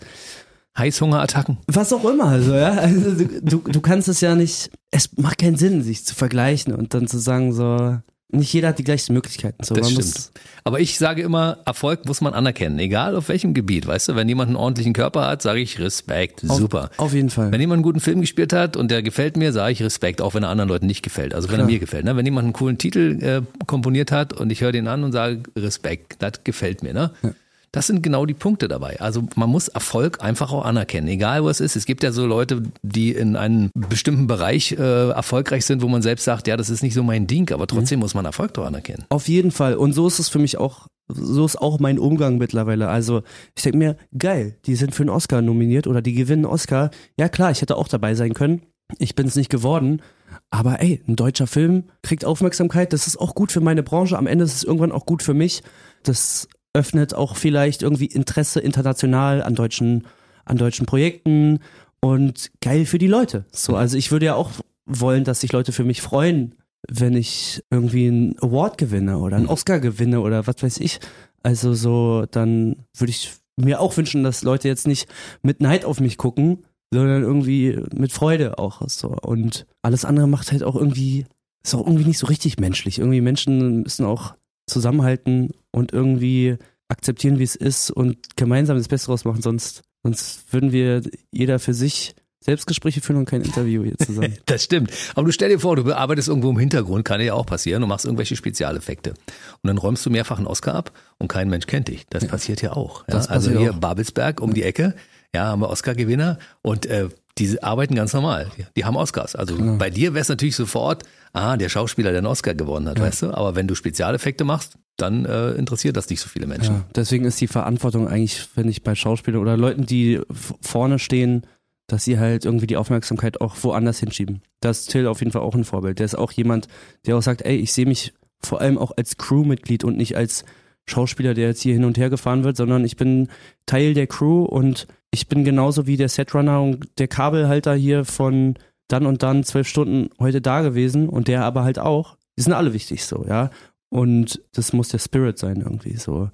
Heißhungerattacken. Was auch immer, also, ja. Also, du, du kannst es ja nicht, es macht keinen Sinn, sich zu vergleichen und dann zu sagen, so, nicht jeder hat die gleichen Möglichkeiten. So, das man stimmt. Muss, aber ich sage immer, Erfolg muss man anerkennen, egal auf welchem Gebiet, weißt du, wenn jemand einen ordentlichen Körper hat, sage ich Respekt, auf, super. Auf jeden Fall. Wenn jemand einen guten Film gespielt hat und der gefällt mir, sage ich Respekt, auch wenn er anderen Leuten nicht gefällt, also wenn Klar. er mir gefällt. Ne? Wenn jemand einen coolen Titel äh, komponiert hat und ich höre den an und sage Respekt, das gefällt mir, ne? Ja. Das sind genau die Punkte dabei. Also man muss Erfolg einfach auch anerkennen, egal wo es ist. Es gibt ja so Leute, die in einem bestimmten Bereich äh, erfolgreich sind, wo man selbst sagt, ja, das ist nicht so mein Ding, aber trotzdem mhm. muss man Erfolg doch anerkennen. Auf jeden Fall. Und so ist es für mich auch, so ist auch mein Umgang mittlerweile. Also ich denke mir, geil, die sind für einen Oscar nominiert oder die gewinnen einen Oscar. Ja klar, ich hätte auch dabei sein können. Ich bin es nicht geworden. Aber ey, ein deutscher Film kriegt Aufmerksamkeit. Das ist auch gut für meine Branche. Am Ende ist es irgendwann auch gut für mich. Das öffnet auch vielleicht irgendwie Interesse international an deutschen, an deutschen Projekten und geil für die Leute. So, also ich würde ja auch wollen, dass sich Leute für mich freuen, wenn ich irgendwie einen Award gewinne oder einen Oscar gewinne oder was weiß ich. Also so, dann würde ich mir auch wünschen, dass Leute jetzt nicht mit Neid auf mich gucken, sondern irgendwie mit Freude auch. So. Und alles andere macht halt auch irgendwie, ist auch irgendwie nicht so richtig menschlich. Irgendwie Menschen müssen auch zusammenhalten und irgendwie akzeptieren, wie es ist und gemeinsam das Beste draus machen, sonst, sonst würden wir jeder für sich Selbstgespräche führen und kein Interview hier zusammen. Das stimmt. Aber du stell dir vor, du arbeitest irgendwo im Hintergrund, kann dir ja auch passieren, und machst irgendwelche Spezialeffekte. Und dann räumst du mehrfach einen Oscar ab und kein Mensch kennt dich. Das ja. passiert ja auch. Ja? Das passiert also hier auch. Babelsberg um ja. die Ecke, ja, haben wir Oscar-Gewinner und äh, die arbeiten ganz normal. Die haben Oscars. Also genau. Bei dir wäre es natürlich sofort, ah, der Schauspieler, der einen Oscar gewonnen hat, ja. weißt du? Aber wenn du Spezialeffekte machst, dann äh, interessiert das nicht so viele Menschen. Ja, deswegen ist die Verantwortung eigentlich, finde ich, bei Schauspielern oder Leuten, die vorne stehen, dass sie halt irgendwie die Aufmerksamkeit auch woanders hinschieben. Da ist Till auf jeden Fall auch ein Vorbild. Der ist auch jemand, der auch sagt, ey, ich sehe mich vor allem auch als Crewmitglied und nicht als Schauspieler, der jetzt hier hin und her gefahren wird, sondern ich bin Teil der Crew und ich bin genauso wie der Setrunner und der Kabelhalter hier von dann und dann zwölf Stunden heute da gewesen und der aber halt auch. Die sind alle wichtig so, ja. Und das muss der Spirit sein irgendwie so.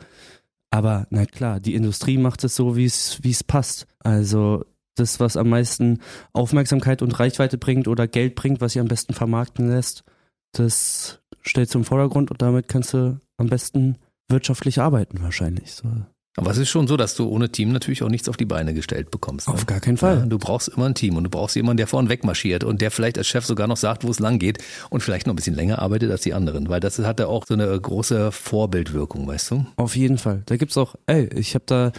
Aber na klar, die Industrie macht es so, wie es wie es passt. Also das, was am meisten Aufmerksamkeit und Reichweite bringt oder Geld bringt, was sie am besten vermarkten lässt, das stellst du im Vordergrund und damit kannst du am besten wirtschaftlich arbeiten wahrscheinlich. So. Aber es ist schon so, dass du ohne Team natürlich auch nichts auf die Beine gestellt bekommst. Ne? Auf gar keinen Fall. Ja, du brauchst immer ein Team und du brauchst jemanden, der vorn wegmarschiert und der vielleicht als Chef sogar noch sagt, wo es lang geht und vielleicht noch ein bisschen länger arbeitet als die anderen, weil das hat ja auch so eine große Vorbildwirkung, weißt du? Auf jeden Fall. Da gibt's auch, ey, ich habe da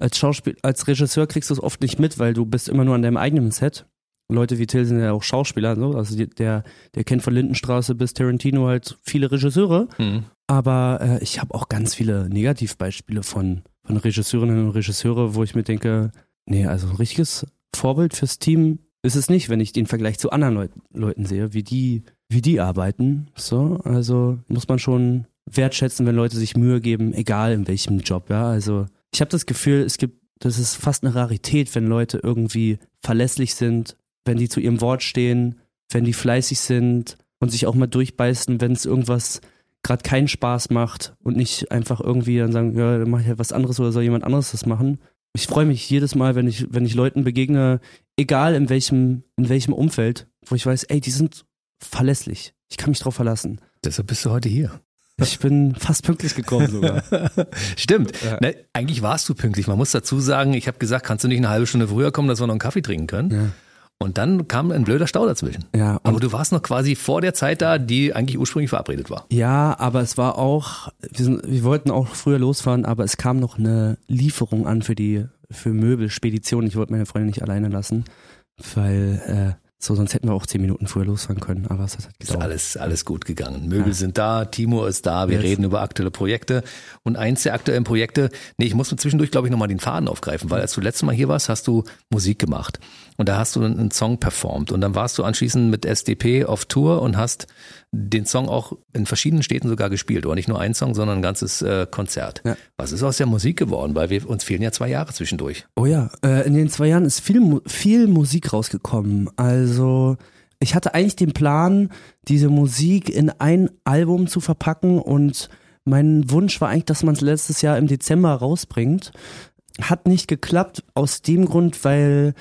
als Schauspiel, als Regisseur kriegst du es oft nicht mit, weil du bist immer nur an deinem eigenen Set. Leute wie Till sind ja auch Schauspieler, so. Also der, der kennt von Lindenstraße bis Tarantino halt viele Regisseure. Mhm. Aber äh, ich habe auch ganz viele Negativbeispiele von von Regisseurinnen und Regisseure, wo ich mir denke, nee, also ein richtiges Vorbild fürs Team ist es nicht, wenn ich den Vergleich zu anderen Leut- Leuten sehe, wie die, wie die arbeiten. So, also muss man schon wertschätzen, wenn Leute sich Mühe geben, egal in welchem Job. Ja, also ich habe das Gefühl, es gibt, das ist fast eine Rarität, wenn Leute irgendwie verlässlich sind, wenn die zu ihrem Wort stehen, wenn die fleißig sind und sich auch mal durchbeißen, wenn es irgendwas gerade keinen Spaß macht und nicht einfach irgendwie dann sagen, ja, dann mache ich halt was anderes oder soll jemand anderes das machen. Ich freue mich jedes Mal, wenn ich, wenn ich Leuten begegne, egal in welchem, in welchem Umfeld, wo ich weiß, ey, die sind verlässlich. Ich kann mich drauf verlassen. Deshalb bist du heute hier. Ich bin fast pünktlich gekommen sogar. Stimmt. Ja. Na, eigentlich warst du pünktlich. Man muss dazu sagen, ich habe gesagt, kannst du nicht eine halbe Stunde früher kommen, dass wir noch einen Kaffee trinken können? Ja. Und dann kam ein blöder Stau dazwischen. Ja, aber du warst noch quasi vor der Zeit da, die eigentlich ursprünglich verabredet war. Ja, aber es war auch, wir, sind, wir wollten auch früher losfahren, aber es kam noch eine Lieferung an für die für Möbelspedition. Ich wollte meine Freundin nicht alleine lassen, weil äh, so sonst hätten wir auch zehn Minuten früher losfahren können. Aber es hat halt gedauert. Ist alles, alles gut gegangen. Möbel ja. sind da, Timur ist da, wir yes. reden über aktuelle Projekte. Und eins der aktuellen Projekte, nee, ich muss mir zwischendurch, glaube ich, nochmal den Faden aufgreifen, weil als du letztes Mal hier warst, hast du Musik gemacht. Und da hast du einen Song performt und dann warst du anschließend mit S D P auf Tour und hast den Song auch in verschiedenen Städten sogar gespielt. Oder nicht nur einen Song, sondern ein ganzes äh, Konzert. Ja. Was ist aus der Musik geworden? Weil wir, uns fehlen ja zwei Jahre zwischendurch. Oh ja, äh, in den zwei Jahren ist viel, viel Musik rausgekommen. Also ich hatte eigentlich den Plan, diese Musik in ein Album zu verpacken und mein Wunsch war eigentlich, dass man es letztes Jahr im Dezember rausbringt. Hat nicht geklappt, aus dem Grund, weil...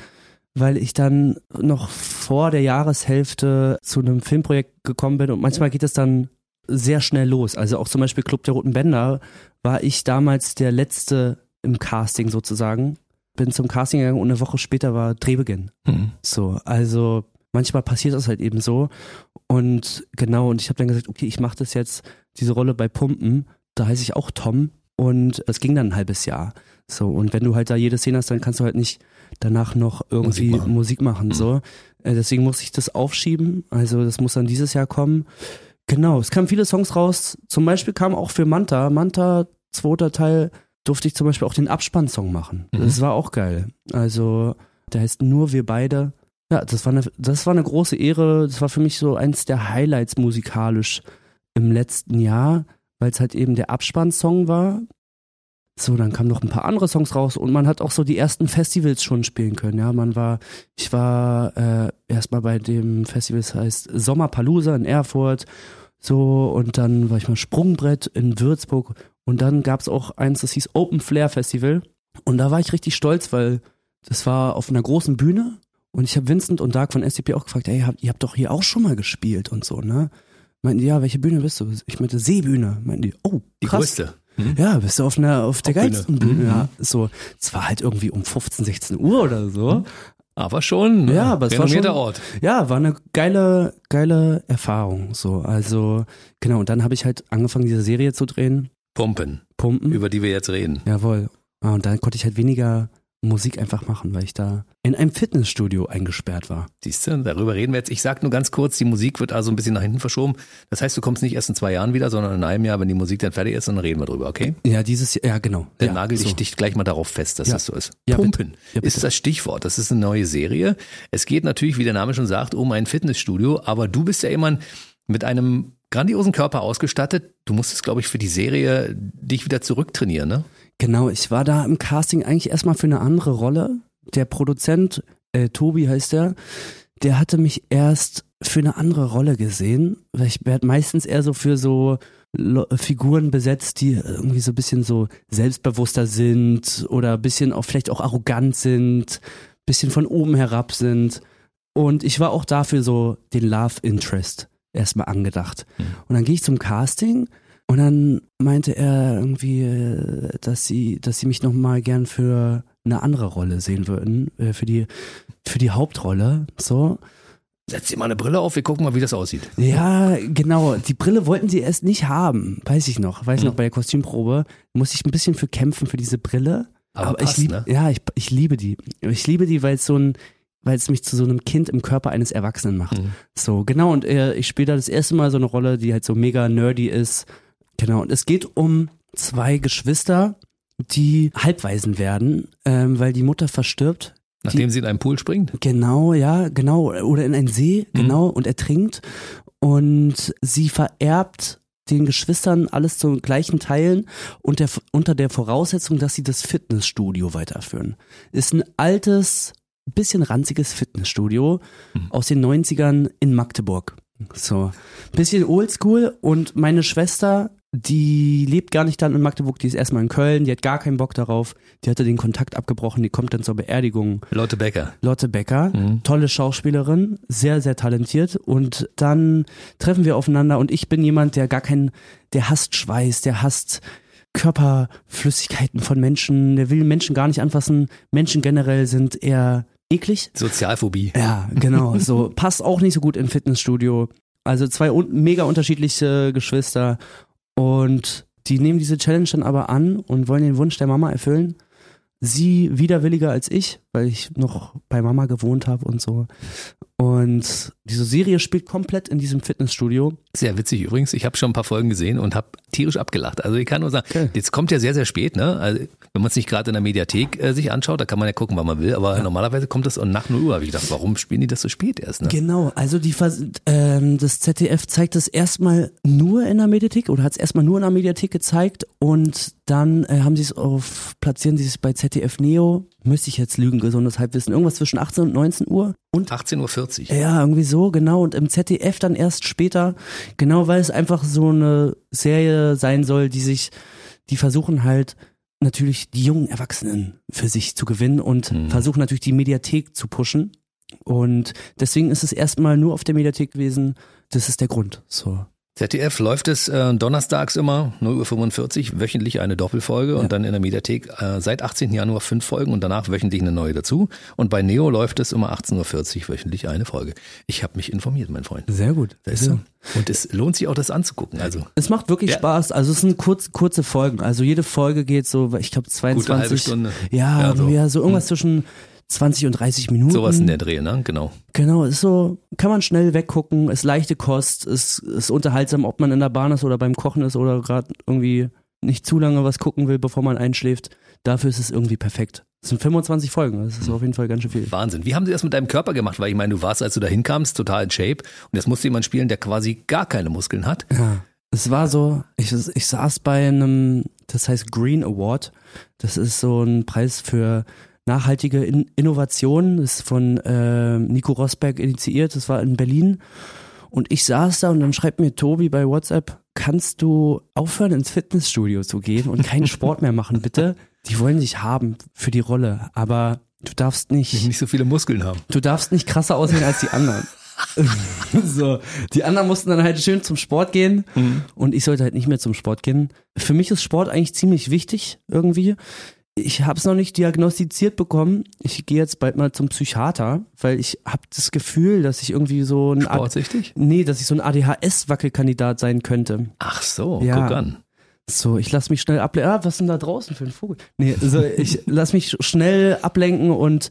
weil ich dann noch vor der Jahreshälfte zu einem Filmprojekt gekommen bin und manchmal geht es dann sehr schnell los. Also auch zum Beispiel Club der Roten Bänder war ich damals der Letzte im Casting sozusagen. Bin zum Casting gegangen und eine Woche später war Drehbeginn. Mhm. So, also manchmal passiert das halt eben so. Und genau, und ich habe dann gesagt, okay, ich mache das jetzt, diese Rolle bei Pumpen, da heiße ich auch Tom und es ging dann ein halbes Jahr. So, und wenn du halt da jede Szene hast, dann kannst du halt nicht danach noch irgendwie Musik machen. Musik machen so. Deswegen muss ich das aufschieben. Also das muss dann dieses Jahr kommen. Genau, es kamen viele Songs raus. Zum Beispiel kam auch für Manta, Manta zweiter Teil, durfte ich zum Beispiel auch den Abspann-Song machen. Mhm. Das war auch geil. Also der heißt Nur wir beide. Ja, das war eine, das war eine große Ehre. Das war für mich so eins der Highlights musikalisch im letzten Jahr, weil es halt eben der Abspann-Song war. So, dann kamen noch ein paar andere Songs raus und man hat auch so die ersten Festivals schon spielen können. Ja, man war, ich war äh, erstmal bei dem Festival, das heißt Sommerpalooza in Erfurt, so und dann war ich mal Sprungbrett in Würzburg und dann gab es auch eins, das hieß Open Flair Festival und da war ich richtig stolz, weil das war auf einer großen Bühne und ich habe Vincent und Dark von S D P auch gefragt, ey, ihr habt doch hier auch schon mal gespielt und so, ne? Meinten die, ja, welche Bühne bist du? Ich meinte, Seebühne. Meinten die, oh, krass. Die größte. Mhm. Ja, bist du auf einer, auf der geilsten Bühne. Mhm. Ja, so, es war halt irgendwie um fünfzehn, sechzehn Uhr oder so. Aber schon, ne? Ja, aber es war schon, Ort. Ja, war eine geile, geile Erfahrung, so. Also, genau. Und dann habe ich halt angefangen, diese Serie zu drehen. Pumpen. Pumpen. Über die wir jetzt reden. Jawohl. Ja, und dann konnte ich halt weniger Musik einfach machen, weil ich da in einem Fitnessstudio eingesperrt war. Siehst du, darüber reden wir jetzt. Ich sag nur ganz kurz, die Musik wird also ein bisschen nach hinten verschoben. Das heißt, du kommst nicht erst in zwei Jahren wieder, sondern in einem Jahr, wenn die Musik dann fertig ist, dann reden wir drüber, okay? Ja, dieses Jahr, ja genau. Dann ja, nagel ich so. dich gleich mal darauf fest, dass ja. das so ist. Ja, Pumpen ja, ist das Stichwort. Das ist eine neue Serie. Es geht natürlich, wie der Name schon sagt, um ein Fitnessstudio, aber du bist ja jemand mit einem grandiosen Körper ausgestattet. Du musstest, glaube ich, für die Serie dich wieder zurücktrainieren, ne? Genau, ich war da im Casting eigentlich erstmal für eine andere Rolle. Der Produzent, äh, Tobi heißt der, der hatte mich erst für eine andere Rolle gesehen. Ich werde meistens eher so für so Figuren besetzt, die irgendwie so ein bisschen so selbstbewusster sind oder ein bisschen auch vielleicht auch arrogant sind, ein bisschen von oben herab sind. Und ich war auch dafür so den Love Interest erstmal angedacht. Mhm. Und dann gehe ich zum Casting und dann meinte er irgendwie, dass sie, dass sie mich nochmal gern für eine andere Rolle sehen würden, für die, für die Hauptrolle, so. Setz dir mal eine Brille auf, wir gucken mal, wie das aussieht. Ja, genau. Die Brille wollten sie erst nicht haben, weiß ich noch. Weiß ich mhm. noch, bei der Kostümprobe musste ich ein bisschen für kämpfen, für diese Brille. Aber, Aber passt, ich lieb, ne? Ja, ich, ich liebe die. Ich liebe die, weil es so ein, weil es mich zu so einem Kind im Körper eines Erwachsenen macht. Mhm. So, genau. Und äh, ich spiele da das erste Mal so eine Rolle, die halt so mega nerdy ist. Genau. Und es geht um zwei Geschwister, die Halbwaisen werden, ähm, weil die Mutter verstirbt. Nachdem die, sie in einen Pool springt? Genau, ja, genau. Oder in einen See, genau, mhm. und ertrinkt. Und sie vererbt den Geschwistern alles zu gleichen Teilen und der, unter der Voraussetzung, dass sie das Fitnessstudio weiterführen. Ist ein altes, bisschen ranziges Fitnessstudio mhm. aus den neunzigern in Magdeburg. So, bisschen oldschool. Und meine Schwester, die lebt gar nicht dann in Magdeburg, die ist erstmal in Köln, die hat gar keinen Bock darauf, die hatte den Kontakt abgebrochen, die kommt dann zur Beerdigung. Lotte Becker. Lotte Becker, mhm. tolle Schauspielerin, sehr, sehr talentiert, und dann treffen wir aufeinander und ich bin jemand, der gar keinen, der hasst Schweiß, der hasst Körperflüssigkeiten von Menschen, der will Menschen gar nicht anfassen, Menschen generell sind eher eklig. Sozialphobie. Ja, genau, so, passt auch nicht so gut im Fitnessstudio, also zwei un- mega unterschiedliche Geschwister. Und die nehmen diese Challenge dann aber an und wollen den Wunsch der Mama erfüllen. Sie widerwilliger als ich, weil ich noch bei Mama gewohnt habe und so. Und diese Serie spielt komplett in diesem Fitnessstudio. Sehr witzig übrigens. Ich habe schon ein paar Folgen gesehen und habe tierisch abgelacht. Also ich kann nur sagen, okay. Jetzt kommt ja sehr, sehr spät, ne? Also wenn man es nicht gerade in der Mediathek äh, sich anschaut, da kann man ja gucken, wann man will. Aber ja. Normalerweise kommt das nach null Uhr. Habe ich gedacht, warum spielen die das so spät erst? Ne? Genau. Also die Vers- ähm, das Z D F zeigt das erstmal nur in der Mediathek oder hat es erstmal nur in der Mediathek gezeigt und dann äh, haben sie es auf, platzieren sie es bei Z D F Neo. Müsste ich jetzt lügen, gesundes Halbwissen. Irgendwas zwischen achtzehn und neunzehn Uhr. Und achtzehn Uhr vierzig. Ja, irgendwie so, genau. Und im Z D F dann erst später. Genau, weil es einfach so eine Serie sein soll, die sich, die versuchen halt natürlich die jungen Erwachsenen für sich zu gewinnen und mhm. versuchen natürlich die Mediathek zu pushen. Und deswegen ist es erstmal nur auf der Mediathek gewesen. Das ist der Grund. So. Z D F läuft es äh, donnerstags immer, null Uhr fünfundvierzig, wöchentlich eine Doppelfolge ja. und dann in der Mediathek äh, seit achtzehnten Januar fünf Folgen und danach wöchentlich eine neue dazu. Und bei Neo läuft es immer achtzehn Uhr vierzig, wöchentlich eine Folge. Ich habe mich informiert, mein Freund. Sehr gut. Sehr gut. Und es lohnt sich auch, das anzugucken. Also es macht wirklich ja. Spaß. Also es sind kurz, kurze Folgen. Also jede Folge geht so, ich glaube zweiundzwanzig. Gute halbe Stunde. Ja, ja, so. ja so irgendwas hm. zwischen zwanzig und dreißig Minuten. Sowas in der Dreh, ne? Genau. Genau, ist so, kann man schnell weggucken, ist leichte Kost, ist, ist unterhaltsam, ob man in der Bahn ist oder beim Kochen ist oder gerade irgendwie nicht zu lange was gucken will, bevor man einschläft. Dafür ist es irgendwie perfekt. Das sind fünfundzwanzig Folgen, das ist auf jeden Fall ganz schön viel. Wahnsinn. Wie haben Sie das mit deinem Körper gemacht? Weil ich meine, du warst, als du da hinkamst, total in Shape und jetzt musste jemand spielen, der quasi gar keine Muskeln hat. Ja. Es war so, ich, ich saß bei einem, das heißt Green Award, das ist so ein Preis für nachhaltige In- Innovation, das ist von äh, Nico Rosberg initiiert, das war in Berlin und ich saß da und dann schreibt mir Tobi bei WhatsApp, kannst du aufhören ins Fitnessstudio zu gehen und keinen Sport mehr machen, bitte? Die wollen dich haben für die Rolle, aber du darfst nicht... Nicht so viele Muskeln haben. Du darfst nicht krasser aussehen als die anderen. So, die anderen mussten dann halt schön zum Sport gehen mhm. und ich sollte halt nicht mehr zum Sport gehen. Für mich ist Sport eigentlich ziemlich wichtig irgendwie. Ich habe es noch nicht diagnostiziert bekommen. Ich gehe jetzt bald mal zum Psychiater, weil ich habe das Gefühl, dass ich irgendwie so ein Sportsüchtig? A- nee, dass ich so ein A D H S-Wackelkandidat sein könnte. Ach so, ja. Guck an. So, ich lasse mich schnell ablenken. Ah, was ist denn da draußen für ein Vogel? Nee, also ich lasse mich schnell ablenken und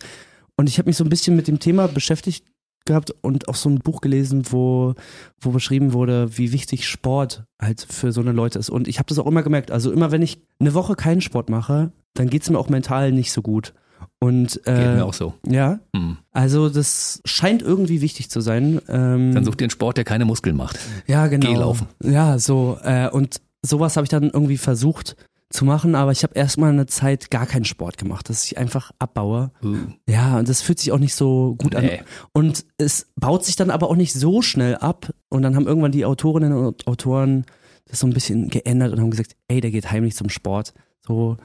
und ich habe mich so ein bisschen mit dem Thema beschäftigt gehabt und auch so ein Buch gelesen, wo wo beschrieben wurde, wie wichtig Sport halt für so eine Leute ist. Und ich habe das auch immer gemerkt. Also immer, wenn ich eine Woche keinen Sport mache, dann geht's mir auch mental nicht so gut. Und, äh, geht mir auch so. Ja. Hm. Also das scheint irgendwie wichtig zu sein. Ähm, dann such dir einen Sport, der keine Muskeln macht. Ja, genau. Geh laufen. Ja, so. Äh, und sowas habe ich dann irgendwie versucht zu machen, aber ich habe erstmal eine Zeit gar keinen Sport gemacht, dass ich einfach abbaue. Uh. Ja, und das fühlt sich auch nicht so gut nee. an. Und es baut sich dann aber auch nicht so schnell ab. Und dann haben irgendwann die Autorinnen und Autoren das so ein bisschen geändert und haben gesagt, ey, der geht heimlich zum Sport. So,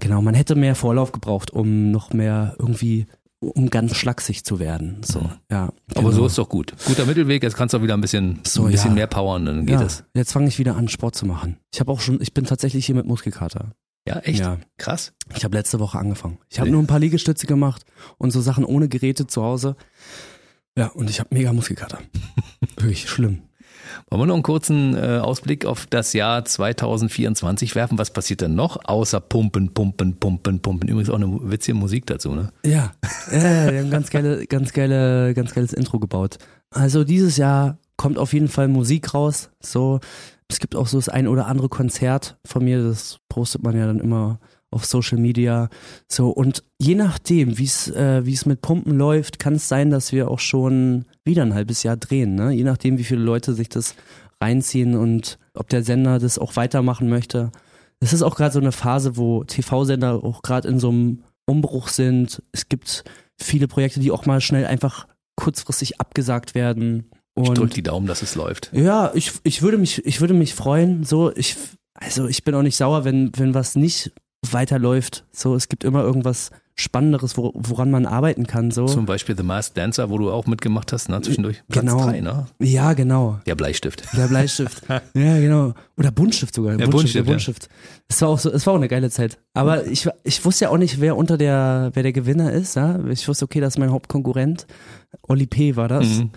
genau, man hätte mehr Vorlauf gebraucht, um noch mehr irgendwie, um ganz schlaksig zu werden. So, mhm. ja. Genau. Aber so ist doch gut. Guter Mittelweg, jetzt kannst du auch wieder ein bisschen, so, ein bisschen ja. mehr powern, dann geht es. Ja. Jetzt fange ich wieder an, Sport zu machen. Ich habe auch schon, ich bin tatsächlich hier mit Muskelkater. Ja, echt? Ja. Krass. Ich habe letzte Woche angefangen. Ich habe nee. nur ein paar Liegestütze gemacht und so Sachen ohne Geräte zu Hause. Ja, und ich habe mega Muskelkater. Wirklich schlimm. Wollen wir noch einen kurzen äh, Ausblick auf das Jahr zwanzig vierundzwanzig werfen? Was passiert denn noch? Außer Pumpen, Pumpen, Pumpen, Pumpen. Übrigens auch eine witzige Musik dazu, ne? Ja, ja, wir haben ganz geile, ganz geile, ganz geiles Intro gebaut. Also dieses Jahr kommt auf jeden Fall Musik raus. So, es gibt auch so das ein oder andere Konzert von mir. Das postet man ja dann immer auf Social Media. So, und je nachdem, wie es äh, wie es mit Pumpen läuft, kann es sein, dass wir auch schon wieder ein halbes Jahr drehen, ne? Je nachdem, wie viele Leute sich das reinziehen und ob der Sender das auch weitermachen möchte. Es ist auch gerade so eine Phase, wo T V-Sender auch gerade in so einem Umbruch sind. Es gibt viele Projekte, die auch mal schnell einfach kurzfristig abgesagt werden. Und ich drück die Daumen, dass es läuft. Ja, ich, ich würde mich, ich würde mich freuen. So, ich, also ich bin auch nicht sauer, wenn, wenn was nicht weiterläuft. So, es gibt immer irgendwas Spannenderes, wo, woran man arbeiten kann. So. Zum Beispiel The Masked Dancer, wo du auch mitgemacht hast, ne? Zwischendurch. Genau. Platz drei, ne? Ja, genau. Der Bleistift. Der Bleistift. Ja, genau. Oder Buntstift sogar. Der Buntstift. Der Buntstift. Ja. Es war auch so, es war auch eine geile Zeit. Aber ich, ich wusste ja auch nicht, wer unter der, wer der Gewinner ist. Ja? Ich wusste, okay, das ist mein Hauptkonkurrent. Oli P war das. Mhm.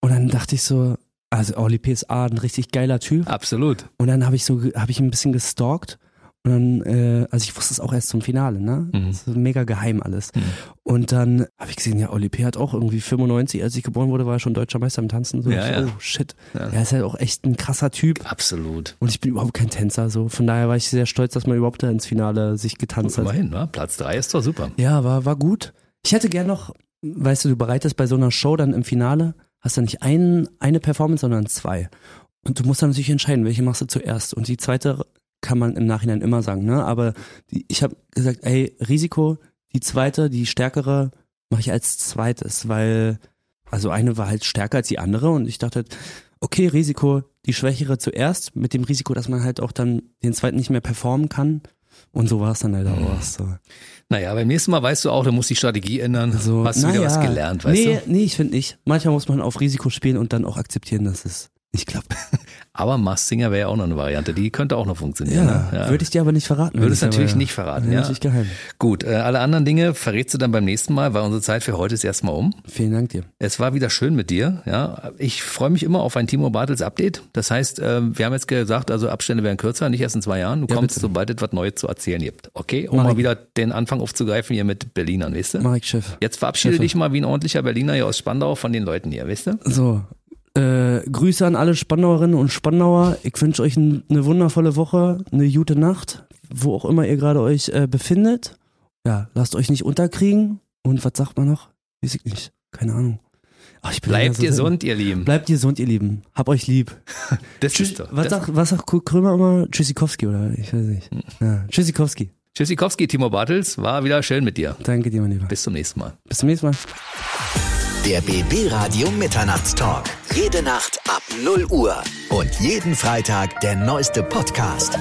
Und dann dachte ich so, also Oli P ist A, ein richtig geiler Typ. Absolut. Und dann habe ich so, habe ich ein bisschen gestalkt. Und dann, äh, also ich wusste es auch erst zum Finale, ne? Mhm. Das ist mega geheim alles. Mhm. Und dann habe ich gesehen, ja, Oli P hat auch irgendwie fünfundneunzig, als ich geboren wurde, war er schon deutscher Meister im Tanzen. So ja, ich, ja. Oh, shit. Ja. Er ist halt auch echt ein krasser Typ. Absolut. Und ich bin überhaupt kein Tänzer, so. Von daher war ich sehr stolz, dass man überhaupt da ins Finale sich getanzt hat. Immerhin, ne? Platz drei ist doch super. Ja, war, war gut. Ich hätte gern noch, weißt du, du bereitest bei so einer Show dann im Finale, hast dann nicht einen, eine Performance, sondern zwei. Und du musst dann natürlich entscheiden, welche machst du zuerst. Und die zweite kann man im Nachhinein immer sagen, ne? Aber die, ich habe gesagt, ey, Risiko, die zweite, die stärkere, mache ich als zweites, weil, also eine war halt stärker als die andere und ich dachte, okay, Risiko, die schwächere zuerst, mit dem Risiko, dass man halt auch dann den zweiten nicht mehr performen kann. Und so war es dann leider mhm. auch. So. Naja, beim nächsten Mal weißt du auch, da muss die Strategie ändern. So, hast du wieder ja. was gelernt, weißt nee, du? Nee, ich finde nicht. Manchmal muss man auf Risiko spielen und dann auch akzeptieren, dass es nicht klappt. Aber Masked Singer wäre ja auch noch eine Variante, die könnte auch noch funktionieren. Ja, ne? Ja. Würde ich dir aber nicht verraten. Würde es natürlich aber, nicht verraten, ja. Natürlich geheim. Gut, äh, alle anderen Dinge verrätst du dann beim nächsten Mal, weil unsere Zeit für heute ist erstmal um. Vielen Dank dir. Es war wieder schön mit dir. Ja, ich freue mich immer auf ein Timur Bartels Update. Das heißt, äh, wir haben jetzt gesagt, also Abstände werden kürzer, nicht erst in zwei Jahren. Du ja, kommst, bitte. Sobald es was Neues zu erzählen gibt. Okay, um Mach mal ich. wieder den Anfang aufzugreifen hier mit Berlinern, weißt du? Mach ich, Chef. Jetzt verabschiede Chef. dich mal wie ein ordentlicher Berliner hier aus Spandau von den Leuten hier, weißt du? So. Äh, Grüße an alle Spandauerinnen und Spandauer. Ich wünsche euch ein, eine wundervolle Woche, eine gute Nacht, wo auch immer ihr gerade euch äh, befindet. Ja, lasst euch nicht unterkriegen. Und was sagt man noch? Weiß ich nicht. Keine Ahnung. Ach, ich bin Bleibt ja so gesund, ihr Lieben. Bleibt gesund, ihr Lieben. Hab euch lieb. Das Tschüss, ist doch. Was, das sagt, was sagt Krömer immer? Tschüssikowski oder ich weiß nicht. Ja, Tschüssikowski. Tschüssikowski, Timur Bartels. War wieder schön mit dir. Danke dir, mein Lieber. Bis zum nächsten Mal. Bis zum nächsten Mal. Der B B Radio Mitternachtstalk. Jede Nacht ab null Uhr. Und jeden Freitag der neueste Podcast.